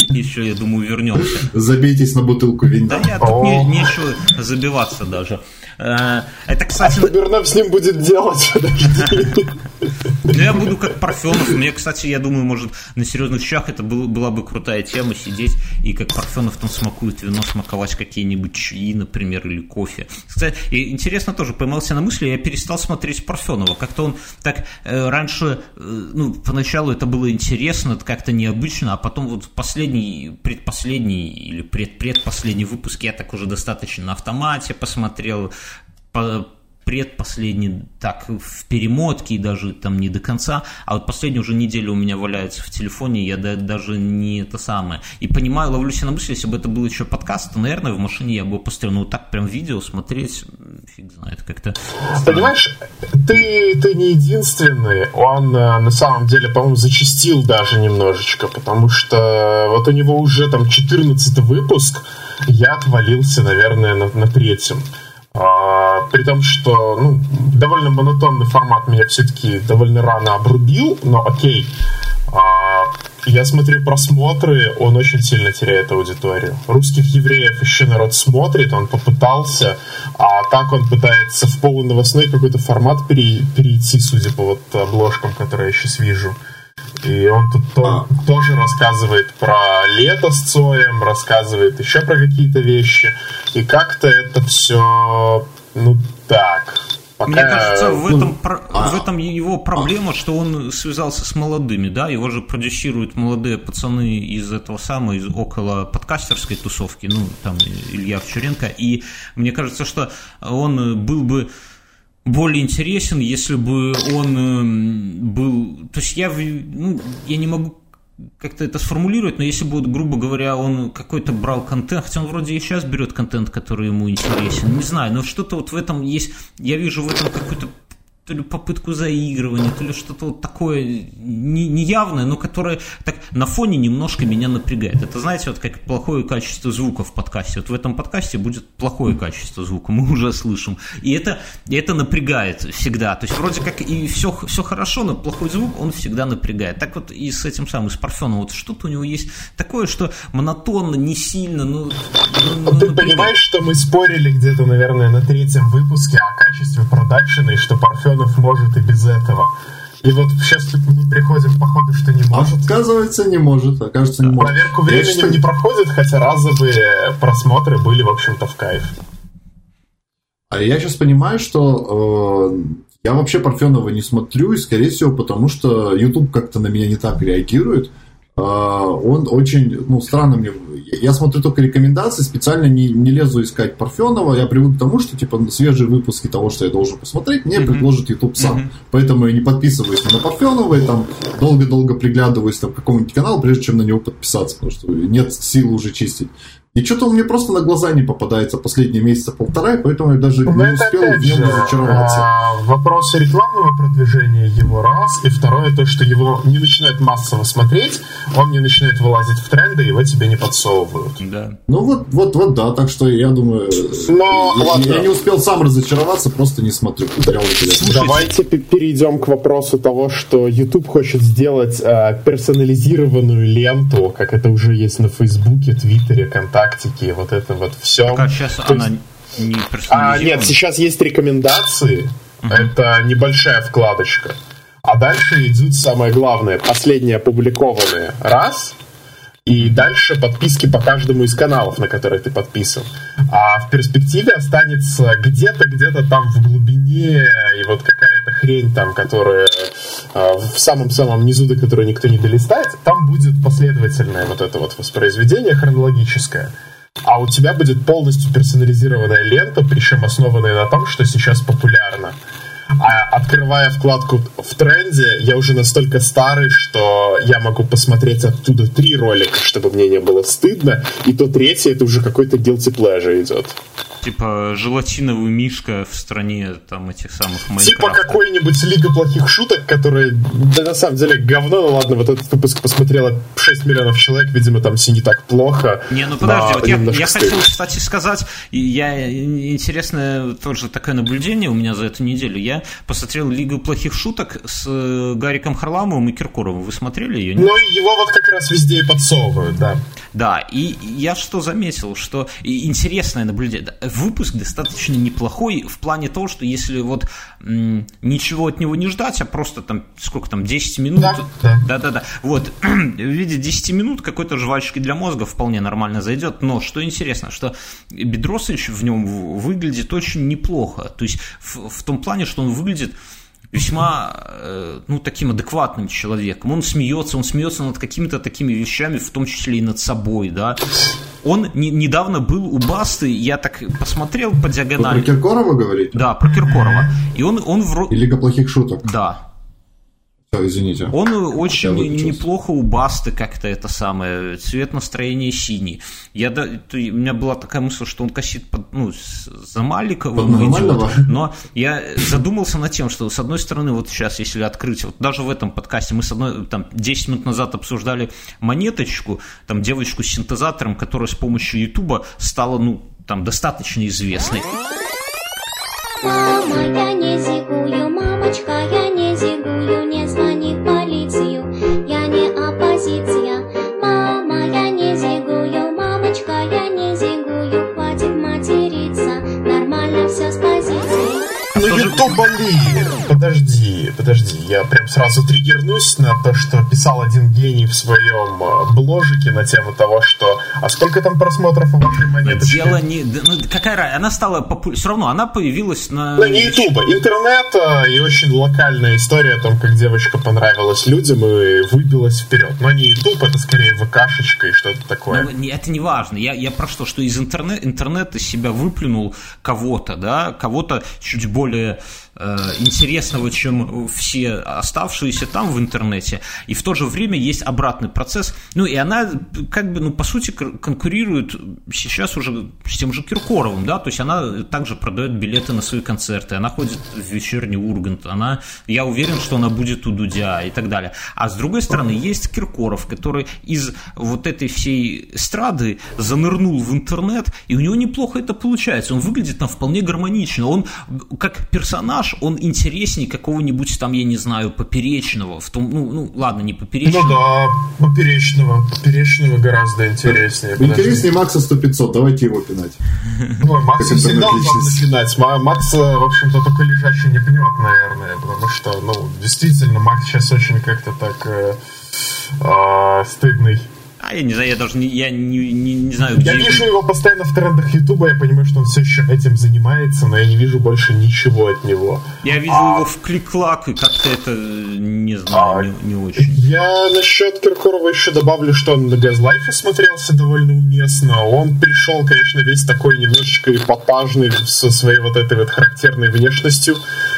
еще, я думаю, вернемся. Забейтесь на бутылку вина. Да, тут нечего забиваться даже. Это, кстати... что Бернов с ним будет делать? Я буду как Парфенов. Мне, кстати, я думаю, может, на серьезных щах это была бы крутая тема, сидеть и как Парфенов смакует вино, смаковать какие-нибудь чаи, например, или кофе. Кстати, интересно тоже, поймался на мысли, я перестал смотреть Парфенова. Как-то он так раньше, поначалу это было интересно, это как-то необычно, а потом последний, предпоследний или предпредпоследний выпуск я так уже достаточно на автомате посмотрел, предпоследний так в перемотке и даже не до конца, а последнюю уже неделю у меня валяется в телефоне, я даже не это самое. И понимаю, ловлю себя на мысли, если бы это был еще подкаст, то, наверное, в машине я бы посмотрел, так прям видео смотреть, фиг знает, как-то... Понимаешь, ты не единственный, он на самом деле, по-моему, зачастил даже немножечко, потому что у него уже 14-й выпуск, я отвалился, наверное, на 3-м. При том, что довольно монотонный формат меня все-таки довольно рано обрубил, но окей. Я смотрю просмотры, он очень сильно теряет аудиторию. Русских евреев еще народ смотрит, он попытался, а так он пытается в полуновостной какой-то формат перейти, судя по обложкам, которые я сейчас вижу. И он тут тоже рассказывает про лето с Цоем, рассказывает еще про какие-то вещи. И как-то это все, ну, так... Пока... Мне кажется, в этом его проблема, что он связался с молодыми, да, его же продюсируют молодые пацаны из этого самого, из около подкастерской тусовки, ну, там, Илья Овчаренко, и мне кажется, что он был бы более интересен, если бы он был, то есть я не могу как-то это сформулировать, но если бы, грубо говоря, он какой-то брал контент, хотя он вроде и сейчас берет контент, который ему интересен, не знаю, но что-то вот в этом есть, я вижу в этом какую-то то ли попытку заигрывания, то ли что-то вот такое неявное, но которое так на фоне немножко меня напрягает. Это, знаете, вот как плохое качество звука в подкасте. Вот в этом подкасте будет плохое качество звука, мы уже слышим. И это напрягает всегда. То есть вроде как и все хорошо, но плохой звук, он всегда напрягает. Так вот и с этим самым, с Парфеновым. Вот что-то у него есть такое, что монотонно, не сильно, но ты напрягает. Понимаешь, что мы спорили где-то, наверное, на 3-м выпуске о качестве продакшена, и что Парфенов может и без этого. И вот сейчас мы приходим, походу, что не может. Оказывается, не может. Окажется, не может. Проверку временем не проходит, хотя разовые просмотры были, в общем-то, в кайф. А я сейчас понимаю, что я вообще Парфенова не смотрю, и, скорее всего, потому что YouTube как-то на меня не так реагирует. Он очень, странно мне... Я смотрю только рекомендации, специально не лезу искать Парфенова. Я привык к тому, что, свежие выпуски того, что я должен посмотреть, мне предложит YouTube сам. Поэтому я не подписываюсь на Парфенова и там долго-долго приглядываюсь к какому-нибудь каналу, прежде чем на него подписаться, потому что нет сил уже чистить. И что-то он мне просто на глаза не попадается последние месяца полтора, поэтому я даже не успел в нем разочароваться. Вопрос рекламного продвижения его раз, и второе то, что его не начинают массово смотреть, он не начинает вылазить в тренды, его тебе не подсовывают. Да. Да, так что я думаю... Я не успел сам разочароваться, просто не смотрю. Давайте перейдем к вопросу того, что YouTube хочет сделать персонализированную ленту, как это уже есть на Фейсбуке, Твиттере, ВКонтакте, тактики, вот это вот все. Так, а сейчас она не персонализирована? Нет, сейчас есть рекомендации. Это небольшая вкладочка. А дальше идут самое главное, последние опубликованные. Раз. И дальше подписки по каждому из каналов, на которые ты подписан. А в перспективе останется где-то там в глубине и вот какая-то хрень там, которая в самом-самом низу, до которой никто не долистает, там будет последовательное вот это вот воспроизведение хронологическое. А у тебя будет полностью персонализированная лента, причем основанная на том, что сейчас популярно. А открывая вкладку в тренде, я уже настолько старый, что я могу посмотреть оттуда 3 ролика, чтобы мне не было стыдно, и то 3-й это уже какой-то guilty pleasure идет. Типа желатиновый мишка в стране там этих самых Майнкрафта. Типа какой-нибудь Лига плохих шуток, которые, да на самом деле говно, ну ладно, вот этот выпуск посмотрело 6 миллионов человек, видимо там все не так плохо. Не, ну подожди, вот я хотел, кстати, сказать, интересное тоже такое наблюдение у меня за эту неделю, я посмотрел «Лигу плохих шуток» с Гариком Харламовым и Киркоровым. Вы смотрели ее? Ну, его вот как раз везде и подсовывают, да. Да, и я что заметил, что интересное наблюдение. Выпуск достаточно неплохой в плане того, что если вот ничего от него не ждать, а просто там, 10 минут. Да. Вот, в виде 10 минут какой-то жвачки для мозга вполне нормально зайдет. Но что интересно, что Бедросович в нем выглядит очень неплохо. То есть в том плане, что он выглядит весьма, таким адекватным человеком. Он смеется над какими-то такими вещами, в том числе и над собой, да. Он недавно был у Басты, я так посмотрел по диагонали. Вы про Киркорова говорите? Да, про Киркорова. И он вроде... Лига плохих шуток. Да. Извините. Он очень неплохо у Басты как-то это самое, цвет настроения синий. У меня была такая мысль, что он косит за Маликова, но я задумался над тем, что с одной стороны, вот сейчас, если открыть, вот даже в этом подкасте мы 10 минут назад обсуждали Монеточку, там девочку с синтезатором, которая с помощью Ютуба стала, достаточно известной. Мама, я не зигую, мамочка, я не зигую, не звони в полицию, я не оппозиция. Мама, я не зигую, мамочка, я не зигую, хватит материться, нормально все с позиции. Ну, YouTube болит, подожди. подожди, я прям сразу триггернусь на то, что писал один гений в своем бложике на тему того, что «А сколько там просмотров у вашей монеточки?» Дело не... Ну, какая разница? Она стала популярной. Все равно она появилась на... Ну, не Ютуба, интернета и очень локальная история о том, как девочка понравилась людям и выбилась вперед. Но не Ютуб, это скорее ВКшечка и что-то такое. Но это не важно. Я про что? Что из интернет из себя выплюнул кого-то, да? Кого-то чуть более... интересного, чем все оставшиеся там в интернете. И в то же время есть обратный процесс. Ну, и она, как бы, ну, по сути, конкурирует сейчас уже с тем же Киркоровым, да, то есть она также продает билеты на свои концерты, она ходит в вечерний Ургант, она, я уверен, что она будет у Дудя и так далее. А с другой стороны, есть Киркоров, который из вот этой всей эстрады занырнул в интернет, и у него неплохо это получается. Он выглядит там вполне гармонично. Он, как персонаж, он интереснее какого-нибудь там, я не знаю, Поперечного. В том, ну, ладно, не Поперечного. Ну да, Поперечного гораздо интереснее. Интереснее Макса 1500, давайте его пинать. Ну, Макса всегда нужно пинать. Макса, в общем-то, только лежачий не пнет, наверное, потому что, ну, действительно, Макс сейчас очень как-то так стыдный. А я не знаю, я даже не знаю, где... Я вижу его постоянно в трендах Ютуба, я понимаю, что он все еще этим занимается, но я не вижу больше ничего от него. Я видел его в клик-клак, и как-то это, не знаю, не очень. Я насчет Киркорова еще добавлю, что он на Газлайфе смотрелся довольно уместно. Он пришел, конечно, весь такой немножечко эпатажный, со своей вот этой вот характерной внешностью,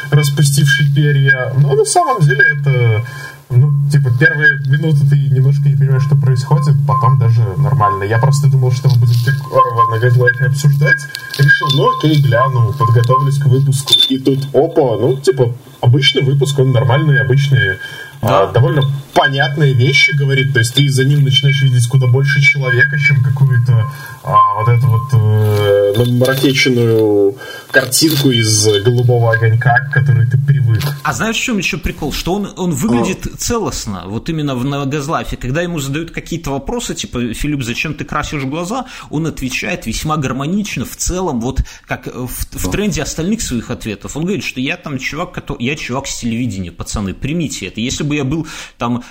распустивший перья. Но на самом деле это... Ну, типа, первые минуты ты немножко не понимаешь, что происходит, потом даже нормально. Я просто думал, что мы будем Киркорова на Газлайфе обсуждать. Решил, ну окей, гляну, подготовлюсь к выпуску. И тут, опа, ну, типа, обычный выпуск, он нормальный, обычный, да. Довольно понятные вещи говорит. То есть ты за ним начинаешь видеть куда больше человека, чем какую-то вот эту вот маракетченную картинку из голубого огонька, к которой ты привык. А знаешь, в чем еще прикол? Что он выглядит целостно, вот именно на Газлайфе. Когда ему задают какие-то вопросы, типа, Филипп, зачем ты красишь глаза? Он отвечает весьма гармонично, в целом, вот как в тренде остальных своих ответов. Он говорит, что я там чувак, я чувак с телевидения, пацаны, примите это. Если бы я был там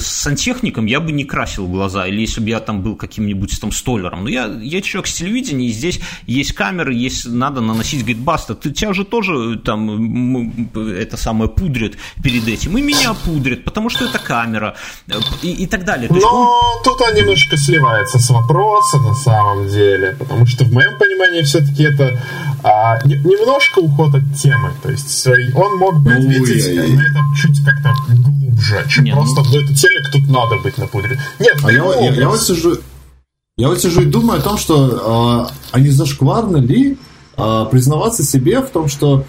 сантехником, я бы не красил глаза. Или если бы я там был каким-нибудь там столяром. Но я человек с телевидения, и здесь есть камеры, есть, надо наносить, говорит, Баста, тебя же тоже там это самое пудрят перед этим. И меня пудрят, потому что это камера. И так далее. То есть, но тут он немножко сливается с вопроса на самом деле. Потому что в моем понимании все-таки это немножко уход от темы. То есть он мог бы ответить на это чуть как-то глубже, чем просто, ну это телек, тут надо быть напудрен. Нет, я вот сижу и думаю о том, что не зашкварно ли признаваться себе в том, что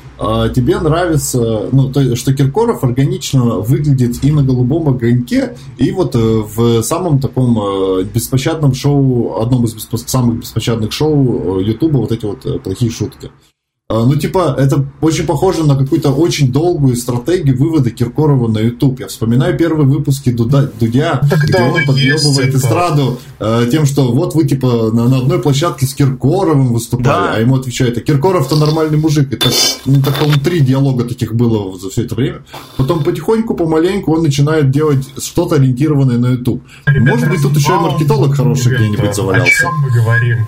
тебе нравится, ну, то, что Киркоров органично выглядит и на голубом огоньке, и вот в самом таком беспощадном шоу, одном из самых беспощадных шоу Ютуба, вот эти вот плохие шутки. Ну, типа, это очень похоже на какую-то очень долгую стратегию вывода Киркорова на YouTube. Я вспоминаю первые выпуски Дудя, где он подъебывает эстраду тем, что вот вы, типа, на одной площадке с Киркоровым выступали, да. А ему отвечают, а Киркоров-то нормальный мужик. И так, ну, так, по-моему, 3 диалога таких было за все это время. Потом потихоньку, помаленьку он начинает делать что-то ориентированное на YouTube. Ребята, может быть, тут еще и маркетолог хороший где-нибудь завалялся. О чем мы говорим?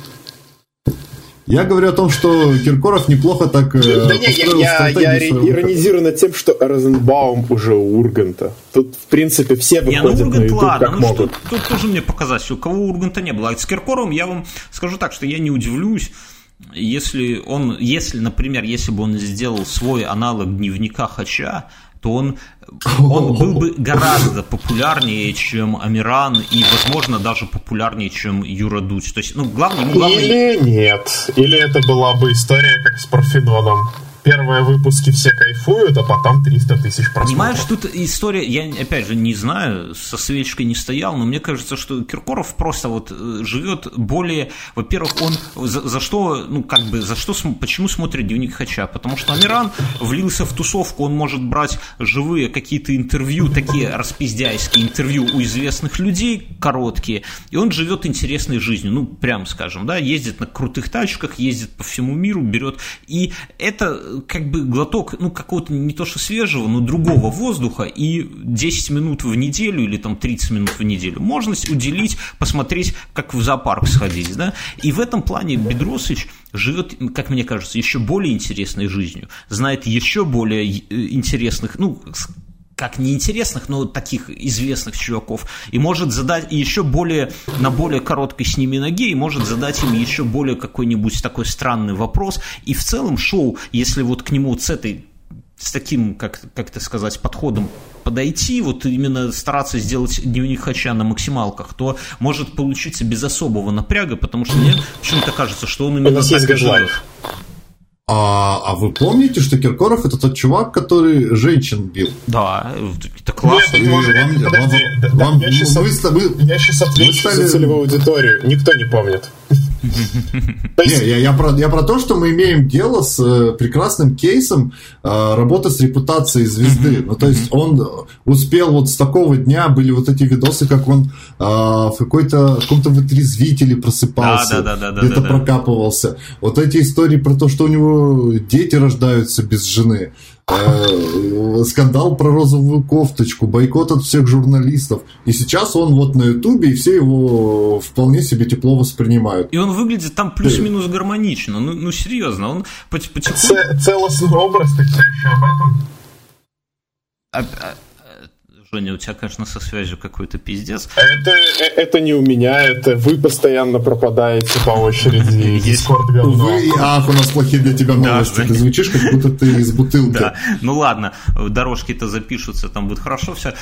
Я говорю о том, что Киркоров неплохо так... Да нет, я иронизирую над тем, что Розенбаум уже у Урганта. Тут, в принципе, все выходят на YouTube, ладно, как могут. Что, тут тоже мне показать, у кого Урганта не было. А с Киркоровым я вам скажу так, что я не удивлюсь, если, например, бы он сделал свой аналог дневника Хача, то он был бы гораздо популярнее, чем Амиран, и, возможно, даже популярнее, чем Юра Дудь. То есть, ну, главное... Или нет. Или это была бы история, как с Парфеновым. Первые выпуски все кайфуют, а потом 300 тысяч просмотров. Понимаешь, тут история, я опять же не знаю, со свечкой не стоял, но мне кажется, что Киркоров просто вот живет более, во-первых, он за что, ну как бы, за что, почему смотрит дневник Хача? Потому что Амиран влился в тусовку, он может брать живые какие-то интервью, такие распиздяйские интервью у известных людей, короткие, и он живет интересной жизнью, ну прям скажем, да, ездит на крутых тачках, ездит по всему миру, берет, и это как бы глоток, ну, какого-то не то что свежего, но другого воздуха, и 10 минут в неделю или там 30 минут в неделю можно уделить, посмотреть, как в зоопарк сходить, да, и в этом плане Бедросыч живет, как мне кажется, еще более интересной жизнью, знает еще более интересных, ну, как неинтересных, но таких известных чуваков, и может задать еще более, на более короткой с ними ноге, и может задать им еще более какой-нибудь такой странный вопрос. И в целом шоу, если вот к нему с этой, с таким, как это сказать, подходом подойти, вот именно стараться сделать дневник Хача на максималках, то может получиться без особого напряга, потому что мне почему-то кажется, что он именно так и живет. А вы помните, что Киркоров — это тот чувак, который женщин бил? Да, это классно. Нет, я сейчас отвечу за целевую аудиторию. Никто не помнит. Я про то, что мы имеем дело с прекрасным кейсом работы с репутацией звезды. Ну, то есть он успел вот с такого дня, были вот эти видосы, как он в каком-то вытрезвителе просыпался, где-то прокапывался. Вот эти истории про то, что у него дети рождаются без жены. Скандал про розовую кофточку, бойкот от всех журналистов. И сейчас он вот на Ютубе, и все его вполне себе тепло воспринимают. И он выглядит там плюс-минус гармонично. Ну серьезно, он потихоньку... Целостный образ, ты все еще об этом? Женя, у тебя, конечно, со связью какой-то пиздец. Это не у меня, это вы постоянно пропадаете по очереди. Дискорд говно. Ах, у нас плохие для тебя новости. Ты звучишь, как будто ты из бутылки. Да, ну ладно, дорожки-то запишутся, там будет хорошо все.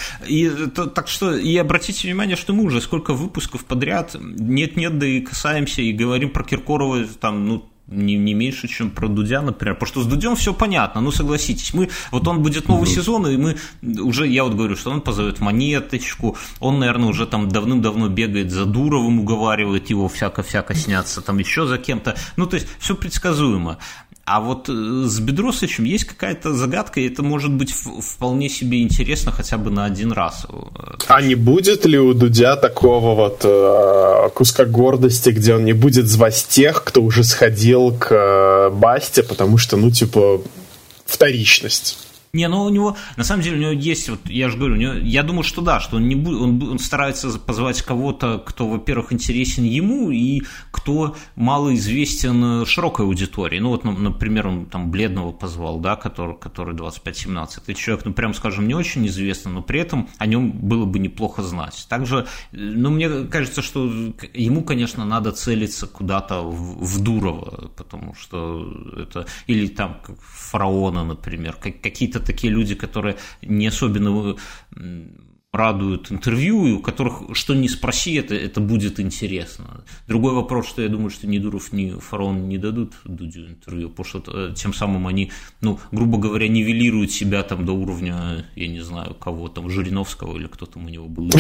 Так что, и обратите внимание, что мы уже сколько выпусков подряд нет-нет, да и касаемся, и говорим про Киркорова, там, ну, не меньше, чем про Дудя, например. Потому что с Дудем все понятно, ну согласитесь. Вот он будет новый сезон, и мы уже, я вот говорю, что он позовет Монеточку, он, наверное, уже там давным-давно бегает за Дуровым, уговаривает его всяко-всяко сняться, там еще за кем-то. Ну, то есть, все предсказуемо. А вот с Бедросовичем есть какая-то загадка, и это может быть вполне себе интересно хотя бы на один раз. А не будет ли у Дудя такого вот куска гордости, где он не будет звать тех, кто уже сходил к Басте, потому что, ну, типа, вторичность? Не, ну у него, на самом деле, у него есть, вот я же говорю, у него, я думаю, что да, что он не будет, он старается позвать кого-то, кто, во-первых, интересен ему и кто мало известен широкой аудитории. Ну вот, например, он там Бледного позвал, да, который 25-17. Это человек, ну прям, скажем, не очень известный, но при этом о нем было бы неплохо знать. Также, ну мне кажется, что ему, конечно, надо целиться куда-то в Дурова, потому что это, или там Фараона, например, какие-то такие люди, которые не особенно радуют интервью, и у которых что ни спроси, это будет интересно. Другой вопрос, что я думаю, что ни Дуров, ни Фараон не дадут Дудю интервью, потому что тем самым они, ну, грубо говоря, нивелируют себя там до уровня, я не знаю, кого там, Жириновского или кто там у него был. Ну,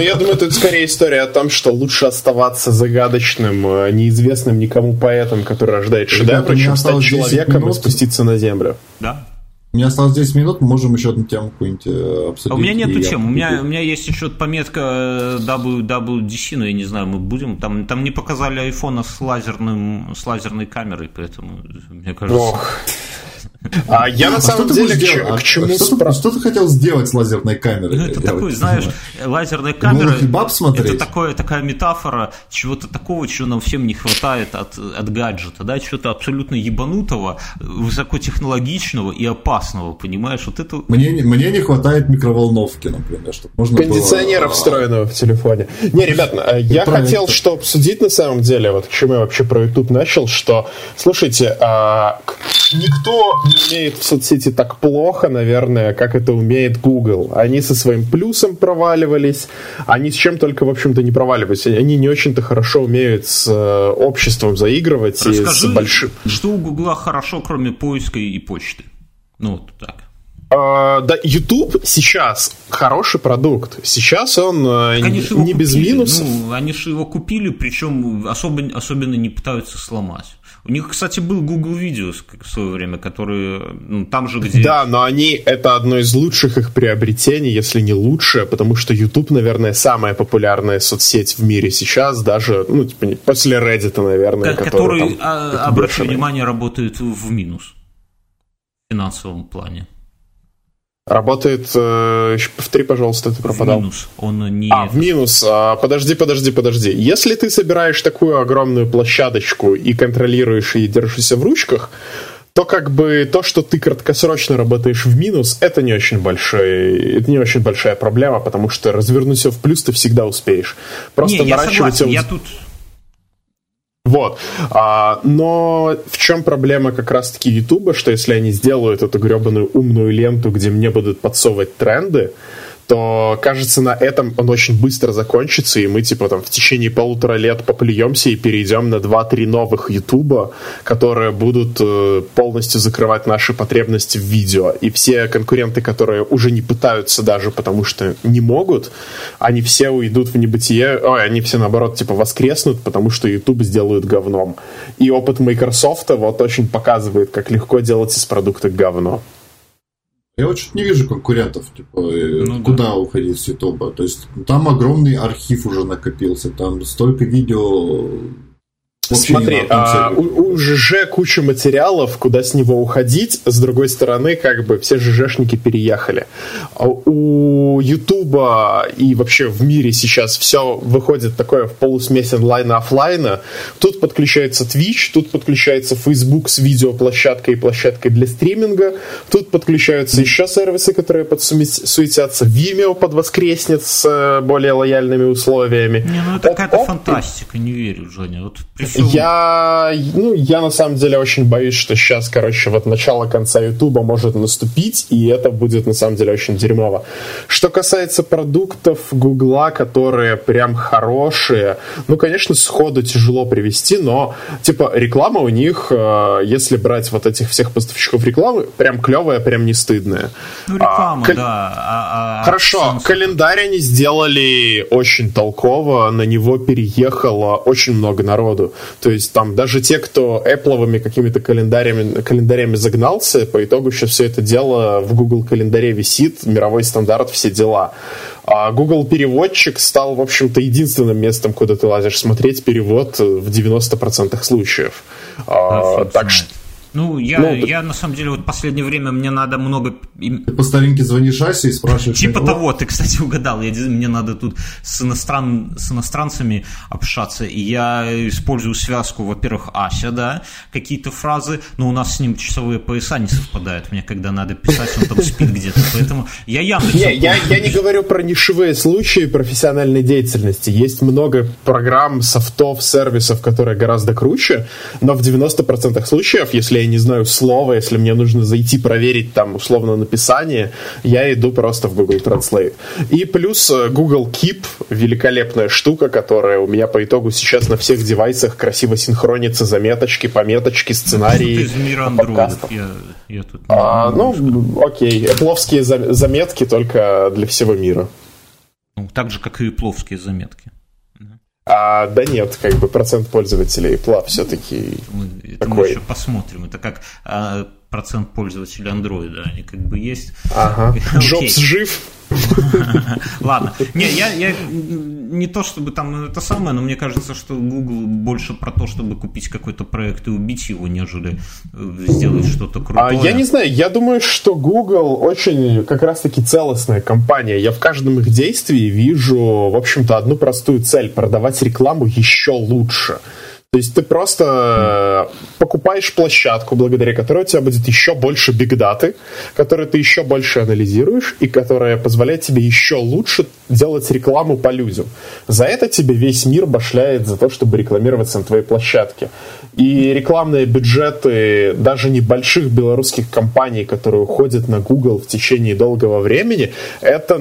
я думаю, тут скорее история о том, что лучше оставаться загадочным, неизвестным никому поэтом, который рождает шедевр, чем стать человеком и спуститься на землю. Да. У меня осталось 10 минут, мы можем еще одну тему какую-нибудь обсудить. А у меня нету тем. У меня есть еще пометка WWDC, но я не знаю, мы будем. Там не показали айфона с лазерной камерой, поэтому, мне кажется... Ох. А я на самом деле к чему спрашиваю? Что ты хотел сделать с лазерной камерой? Ну, это такой, знаешь, лазерная камера, это такая метафора чего-то такого, чего нам всем не хватает от гаджета, да, чего-то абсолютно ебанутого, высокотехнологичного и опасного, понимаешь? Вот это... Мне не хватает микроволновки, например, чтобы можно было... Кондиционера встроенного в телефоне. Не, ребят, я хотел что обсудить на самом деле, вот к чему я вообще про YouTube начал, что, слушайте, никто не умеет в соцсети так плохо, наверное, как это умеет Google. Они со своим плюсом проваливались, они с чем только, в общем-то, не проваливались. Они не очень-то хорошо умеют с обществом заигрывать. Расскажи, и с большим... что у Гугла хорошо, кроме поиска и почты? Ну, вот так. Да, YouTube сейчас хороший продукт. Сейчас он не без минусов. Ну, они же его купили, причем особенно не пытаются сломать. У них, кстати, был Google Видео в свое время, который, ну, там же, где... Да, но они, это одно из лучших их приобретений, если не лучшее, потому что YouTube, наверное, самая популярная соцсеть в мире сейчас, даже, ну, типа, после Reddit, наверное. Который, обращу внимание, работает в минус в финансовом плане. Работает... Повтори, пожалуйста, ты пропадал. В минус. Он не... А, в минус. Подожди. Если ты собираешь такую огромную площадочку и контролируешь и держишься в ручках, то как бы то, что ты краткосрочно работаешь в минус, это не очень большая, проблема, потому что развернуть все в плюс ты всегда успеешь. Просто не, наращивать все... Вот. Но в чем проблема как раз-таки Ютуба, что если они сделают эту гребаную умную ленту, где мне будут подсовывать тренды, то, кажется, на этом он очень быстро закончится, и мы, типа, там, в течение 1,5 лет поплюемся и перейдем на 2-3 новых Ютуба, которые будут полностью закрывать наши потребности в видео. И все конкуренты, которые уже не пытаются даже, потому что не могут, они все уйдут в небытие, они все, наоборот, типа, воскреснут, потому что Ютуб сделают говном. И опыт Майкрософта вот очень показывает, как легко делать из продукта говно. Я очень не вижу конкурентов, типа, куда уходить с Ютуба. То есть там огромный архив уже накопился, там столько видео. Смотри, у ЖЖ куча материалов, куда с него уходить. С другой стороны, как бы все ЖЖшники переехали. У Ютуба и вообще в мире сейчас все выходит такое в полусмесь онлайна и офлайна. Тут подключается Twitch, тут подключается Facebook с видеоплощадкой и площадкой для стриминга. Тут подключаются еще сервисы, которые подсуетятся. Vimeo подвоскреснет с более лояльными условиями. Не, ну это какая-то фантастика, не верю, Женя. Вот. Я на самом деле очень боюсь, что сейчас, короче, вот начало конца Ютуба может наступить, и это будет на самом деле очень дерьмово. Что касается продуктов Гугла, которые прям хорошие, ну, конечно, сходу тяжело привести, но, типа, реклама у них, если брать вот этих всех поставщиков рекламы, прям клевая, прям не стыдная. Ну, реклама, да. Хорошо, календарь они сделали очень толково, на него переехало очень много народу. То есть там даже те, кто Apple'овыми какими-то календарями загнался, по итогу еще все это дело в Google календаре висит, мировой стандарт, все дела. А Google переводчик стал, в общем-то, единственным местом, куда ты лазишь смотреть перевод в 90% случаев. Так что... Я на самом деле, вот последнее время мне надо много... Ты по старинке звонишь Асе и спрашиваешь... Типа того, ты, кстати, угадал. Мне надо тут с иностранцами общаться, и я использую связку, во-первых, Ася, да, какие-то фразы, но у нас с ним часовые пояса не совпадают. Мне когда надо писать, он там спит где-то, поэтому я Яндекс... Я не говорю про нишевые случаи профессиональной деятельности. Есть много программ, софтов, сервисов, которые гораздо круче, но в 90% случаев, если я не знаю слова, если мне нужно зайти проверить там условно написание, я иду просто в Google Translate. И плюс Google Keep, великолепная штука, которая у меня по итогу сейчас на всех девайсах красиво синхронится, заметочки, пометочки, сценарии. Ты из мира андроидов. Я тут... окей. Эпловские заметки только для всего мира. Ну, так же, как и эпловские заметки. Да нет, как бы процент пользователей Apple все-таки мы еще посмотрим. Это как процент пользователей Android, они как бы есть. Ага. Джобс жив. Ладно. Не, я не то чтобы там это самое, но мне кажется, что Google больше про то, чтобы купить какой-то проект и убить его, нежели сделать что-то крутое. Я не знаю, я думаю, что Google очень как раз-таки целостная компания. Я в каждом их действии вижу, в общем-то, одну простую цель – продавать рекламу еще лучше. То есть ты просто покупаешь площадку, благодаря которой у тебя будет еще больше бигдаты, которые ты еще больше анализируешь и которая позволяет тебе еще лучше делать рекламу по людям. За это тебе весь мир башляет за то, чтобы рекламироваться на твоей площадке. И рекламные бюджеты даже небольших белорусских компаний, которые уходят на Google в течение долгого времени, это,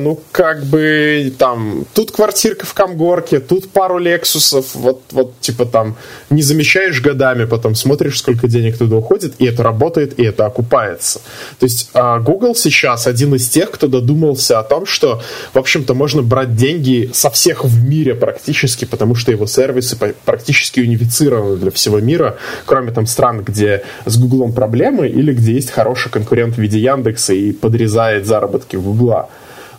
тут квартирка в Камгорке, тут пару Лексусов, вот типа там... не замечаешь годами, потом смотришь, сколько денег туда уходит, и это работает, и это окупается. То есть Google сейчас один из тех, кто додумался о том, что, в общем-то, можно брать деньги со всех в мире практически, потому что его сервисы практически унифицированы для всего мира, кроме там стран, где с Гуглом проблемы или где есть хороший конкурент в виде Яндекса и подрезает заработки Гугла.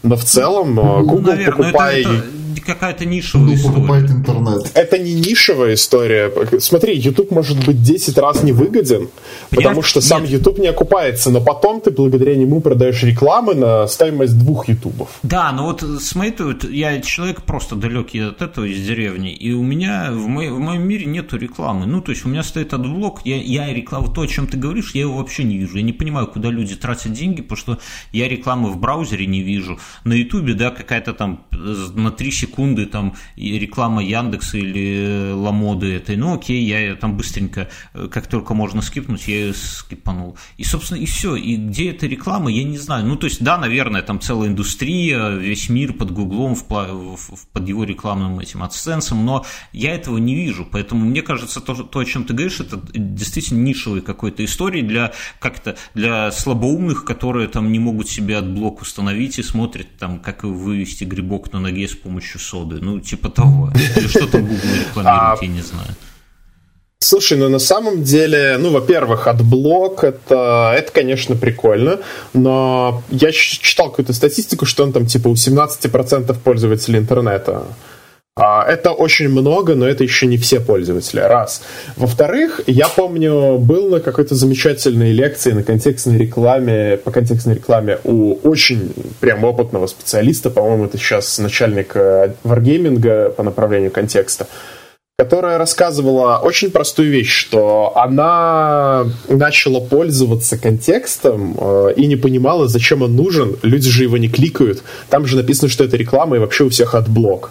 Но в целом Google, наверное, покупает... это какая-то нишевая Google история. Покупает интернет. Это не нишевая история. Смотри, YouTube может быть 10 раз невыгоден, потому что сам YouTube не окупается, но потом ты благодаря нему продаешь рекламы на стоимость двух ютубов. Да, но вот смотри, я человек просто далекий от этого, из деревни, и у меня в моем мире нету рекламы. Ну, то есть у меня стоит Adblock, я рекламу, то, о чем ты говоришь, я его вообще не вижу. Я не понимаю, куда люди тратят деньги, потому что я рекламы в браузере не вижу. На Ютубе, да, какая-то там на 3 секунды там реклама Яндекса или Ламоды этой. Ну, окей, я там быстренько, как только можно скипнуть, я ее скипанул. И, собственно, и все. И где эта реклама, я не знаю. Ну, то есть, да, наверное, там целая индустрия, весь мир под Гуглом, под его рекламным этим адсенсом, но я этого не вижу. Поэтому, мне кажется, то, о чем ты говоришь, это действительно нишевая какой-то история для слабоумных, которые там не могут себе Adblock установить и смотрят там, как вывести грибок на ноге с помощью соды, ну, типа того. Или что-то Google рекламирует, я не знаю. Слушай, ну на самом деле, ну, во-первых, Adblock, это, конечно, прикольно, но я читал какую-то статистику, что он там типа у 17% пользователей интернета. Это очень много, но это еще не все пользователи, раз. Во-вторых, я помню, был на какой-то замечательной лекции по контекстной рекламе у очень прям опытного специалиста, по-моему, это сейчас начальник варгейминга по направлению контекста, которая рассказывала очень простую вещь, что она начала пользоваться контекстом и не понимала, зачем он нужен, люди же его не кликают, там же написано, что это реклама и вообще у всех Adblock.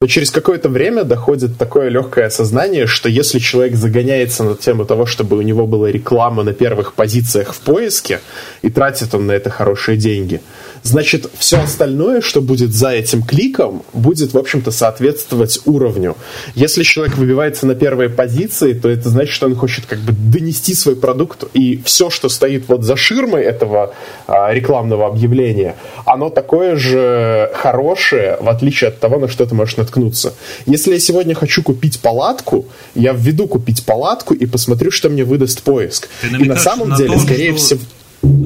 Но через какое-то время доходит такое легкое осознание, что если человек загоняется на тему того, чтобы у него была реклама на первых позициях в поиске, и тратит он на это хорошие деньги, значит, все остальное, что будет за этим кликом, будет, в общем-то, соответствовать уровню. Если человек выбивается на первые позиции, то это значит, что он хочет как бы донести свой продукт, и все, что стоит вот за ширмой этого рекламного объявления, оно такое же хорошее, в отличие от того, на что ты можешь наткнуться. Если я сегодня хочу купить палатку, я введу «купить палатку» и посмотрю, что мне выдаст поиск. И на самом деле, скорее всего...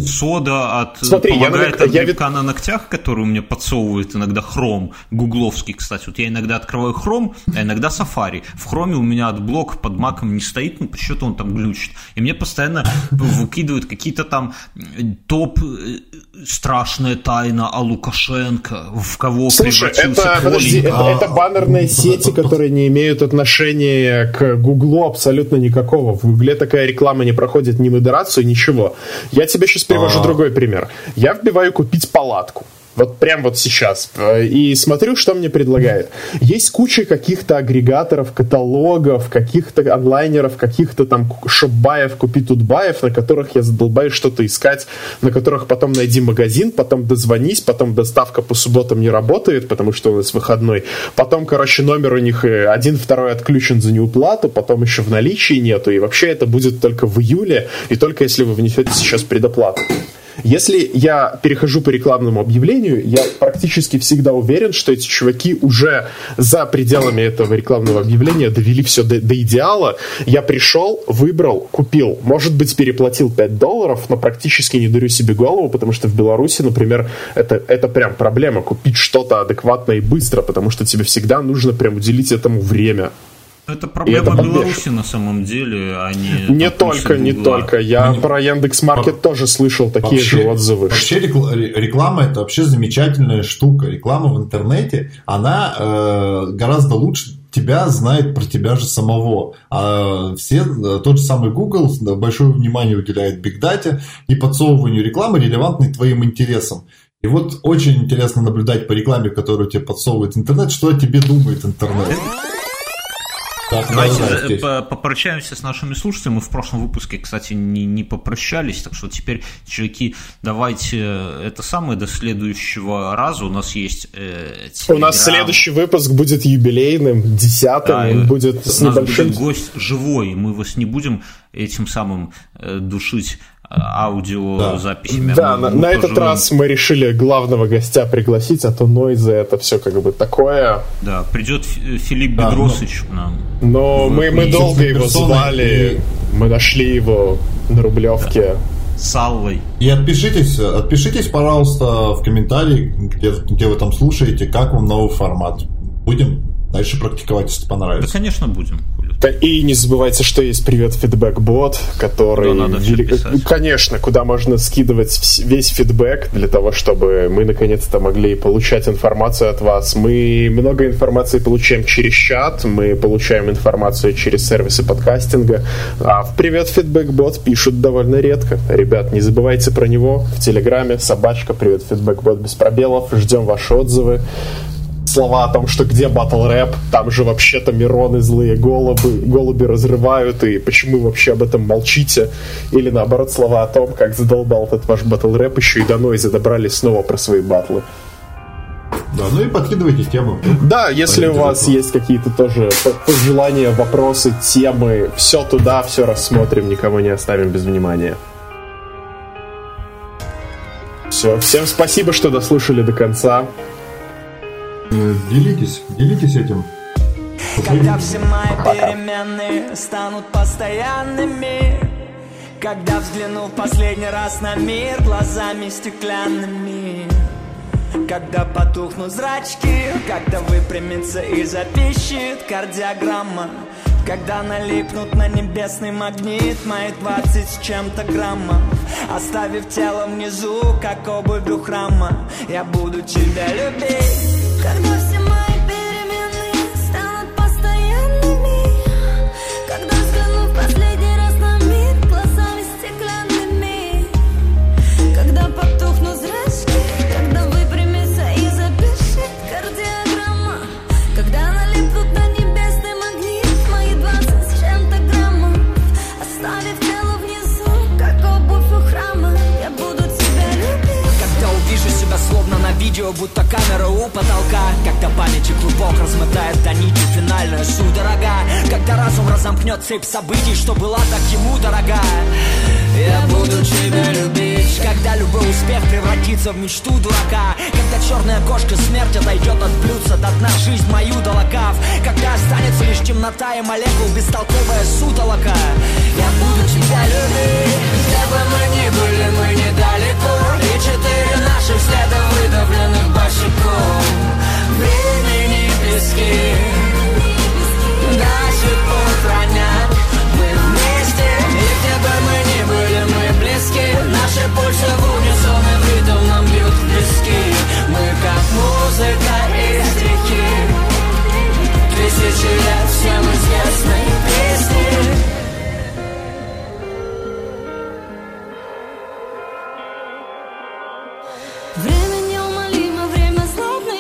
Сода от грибка на ногтях, который у меня подсовывает иногда Chrome, гугловский, кстати. Вот я иногда открываю Chrome, а иногда Safari. В Chrome у меня Adblock под маком не стоит, но почему-то он там глючит. И мне постоянно выкидывают какие-то там топ страшная тайна о Лукашенко, в кого превратился Коленька. Это баннерные сети, которые не имеют отношения к Гуглу абсолютно никакого. В Гугле такая реклама не проходит ни модерацию, ничего. Я тебе сейчас привожу другой пример. Я вбиваю «купить палатку». Вот прям вот сейчас. И смотрю, что мне предлагает. Есть куча каких-то агрегаторов, каталогов, каких-то онлайнеров, каких-то там шопбаев, купи-тутбаев, на которых я задолбаю что-то искать, на которых потом найди магазин, потом дозвонись, потом доставка по субботам не работает, потому что у нас выходной. Потом, короче, номер у них 1-2 отключен за неуплату, потом еще в наличии нету. И вообще это будет только в июле, и только если вы внесете сейчас предоплату. Если я перехожу по рекламному объявлению, я практически всегда уверен, что эти чуваки уже за пределами этого рекламного объявления довели все до идеала. Я пришел, выбрал, купил. Может быть, переплатил $5, но практически не дурю себе голову, потому что в Беларуси, например, это прям проблема. Купить что-то адекватно и быстро, потому что тебе всегда нужно прям уделить этому время. Это проблема Беларуси на самом деле, а не только, не только. Я про Яндекс.Маркет тоже слышал такие же отзывы. Вообще реклама это вообще замечательная штука. Реклама в интернете, она гораздо лучше тебя знает про тебя же самого. А все, тот же самый Google большое внимание уделяет бигдате и подсовыванию рекламы, релевантной твоим интересам. И вот очень интересно наблюдать по рекламе, которую тебе подсовывает интернет, что о тебе думает интернет. Давайте попрощаемся с нашими слушателями. Мы в прошлом выпуске, кстати, не попрощались. Так что теперь, чуваки, давайте это самое до следующего раза. У нас есть телеграм. У нас следующий выпуск будет юбилейным, 10-м. Да, он будет с небольшим... будет гость живой. Мы вас не будем этим самым душить аудиозаписями. Да, на этот раз мы решили главного гостя пригласить, а то Noize это все как бы такое. Да, придет Филипп Бедросович к нам. Но мы долго его звали, мы нашли его на Рублевке. С Аллой. И отпишитесь, пожалуйста, в комментарии, где вы там слушаете, как вам новый формат. Будем дальше практиковать, если понравится. Да, конечно, будем. И не забывайте, что есть привет-фидбэк-бот, который... Да, надо все писать. Конечно, куда можно скидывать весь фидбэк для того, чтобы мы наконец-то могли получать информацию от вас. Мы много информации получаем через чат, мы получаем информацию через сервисы подкастинга, а в привет-фидбэк-бот пишут довольно редко. Ребят, не забывайте про него в Телеграме, @ привет-фидбэк-бот без пробелов. Ждем ваши отзывы. Слова о том, что где батл-рэп, там же вообще-то Мирон и злые голуби разрывают, и почему вообще об этом молчите? Или наоборот, слова о том, как задолбал этот ваш батл-рэп, еще и до Noize добрались снова про свои батлы. Да, ну и подкидывайте темы. Да, если у вас есть какие-то тоже пожелания, вопросы, темы, все туда, все рассмотрим, никого не оставим без внимания. Все, всем спасибо, что дослушали до конца. Делитесь этим. Когда все мои переменные станут постоянными, когда взглянул в последний раз на мир глазами стеклянными, когда потухнут зрачки, когда выпрямится и запищит кардиограмма, когда налипнут на небесный магнит мои 20 с чем-то граммов, оставив тело внизу, как обувь у храма, я буду тебя любить. Когда все мои перемены станут постоянными, когда взгляну в последний раз на мир глазами стеклянными, когда потухнут зрачки, когда выпрямится и запишет кардиограмма, когда налипнут на небесный магнит мои 20 с чем-то граммов, оставив тело внизу, как обувь у храма, я буду тебя любить. Когда увижу себя словно на видео, будто камера у потолка, когда памяти клубок размытает до нити финальная судорога, когда разум разомкнет цепь событий, что была так ему дорога, я буду тебя любить. Когда любой успех превратится в мечту дурака, когда черная кошка смерть отойдет от блюдца до дна, жизнь мою долокав, когда останется лишь темнота и молекул бестолковая сутолока, я буду тебя любить. Где бы мы ни были, мы недалеко, и 4 наших следа выдавленных башиков, времени пески наши похоронят, мы вместе. И где бы мы ни были, мы близки, наши пульсы в унисон и в ритм нам бьют в виски. Мы как музыка и стихи, тысячи лет всем известной песни.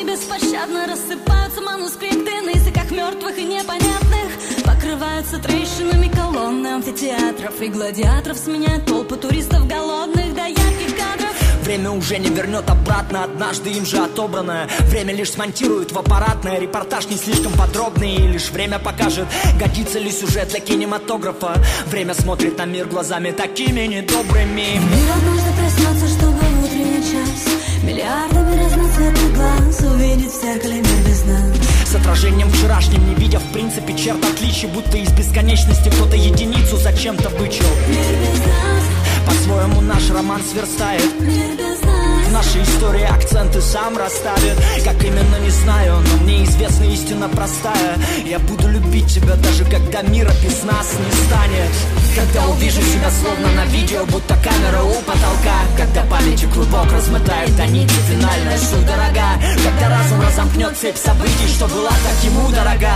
Беспощадно рассыпаются манускрипты на языках мертвых и непонятных, покрываются трещинами колонны амфитеатров, и гладиаторов сменяют толпы туристов голодных до ярких кадров. Время уже не вернет обратно однажды им же отобранное, время лишь смонтирует в аппаратное, репортаж не слишком подробный, и лишь время покажет, годится ли сюжет для кинематографа. Время смотрит на мир глазами такими недобрыми. Мир однажды проснется, чтобы в утренний час миллиардами разноцветных глаз увидеть в зеркале мир без нас. С отражением вчерашним, не видя в принципе черт отличий, будто из бесконечности кто-то единицу зачем-то вычел. Мир без нас. По-своему наш роман сверстает. Мир без нас. В нашей истории акценты сам расставит. Как именно, не знаю, но мне известна истина простая. Я буду любить тебя, даже когда мира без нас не станет. Когда увижу себя словно на видео, будто камера у потолка, когда памяти клубок размытает до нити финальная судорога, когда разум разомкнет цепь событий, что была так ему дорога,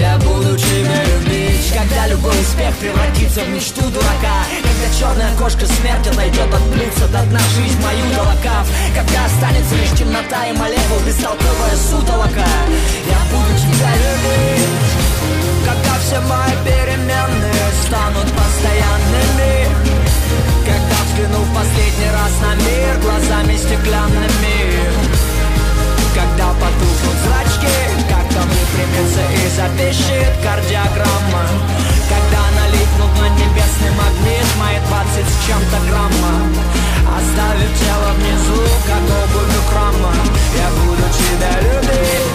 я буду тебя любить. Когда любой успех превратится в мечту дурака, когда черная кошка смерть отойдет от блюдца до дна, жизнь мою долокав, когда останется лишь темнота и молекул бестолковая сутолока, я буду тебя любить. запищит кардиограмма, когда налипнут на небесный магнит мои 20 с чем-то грамма. Оставив тело внизу, как обувью крама, я буду тебя любить.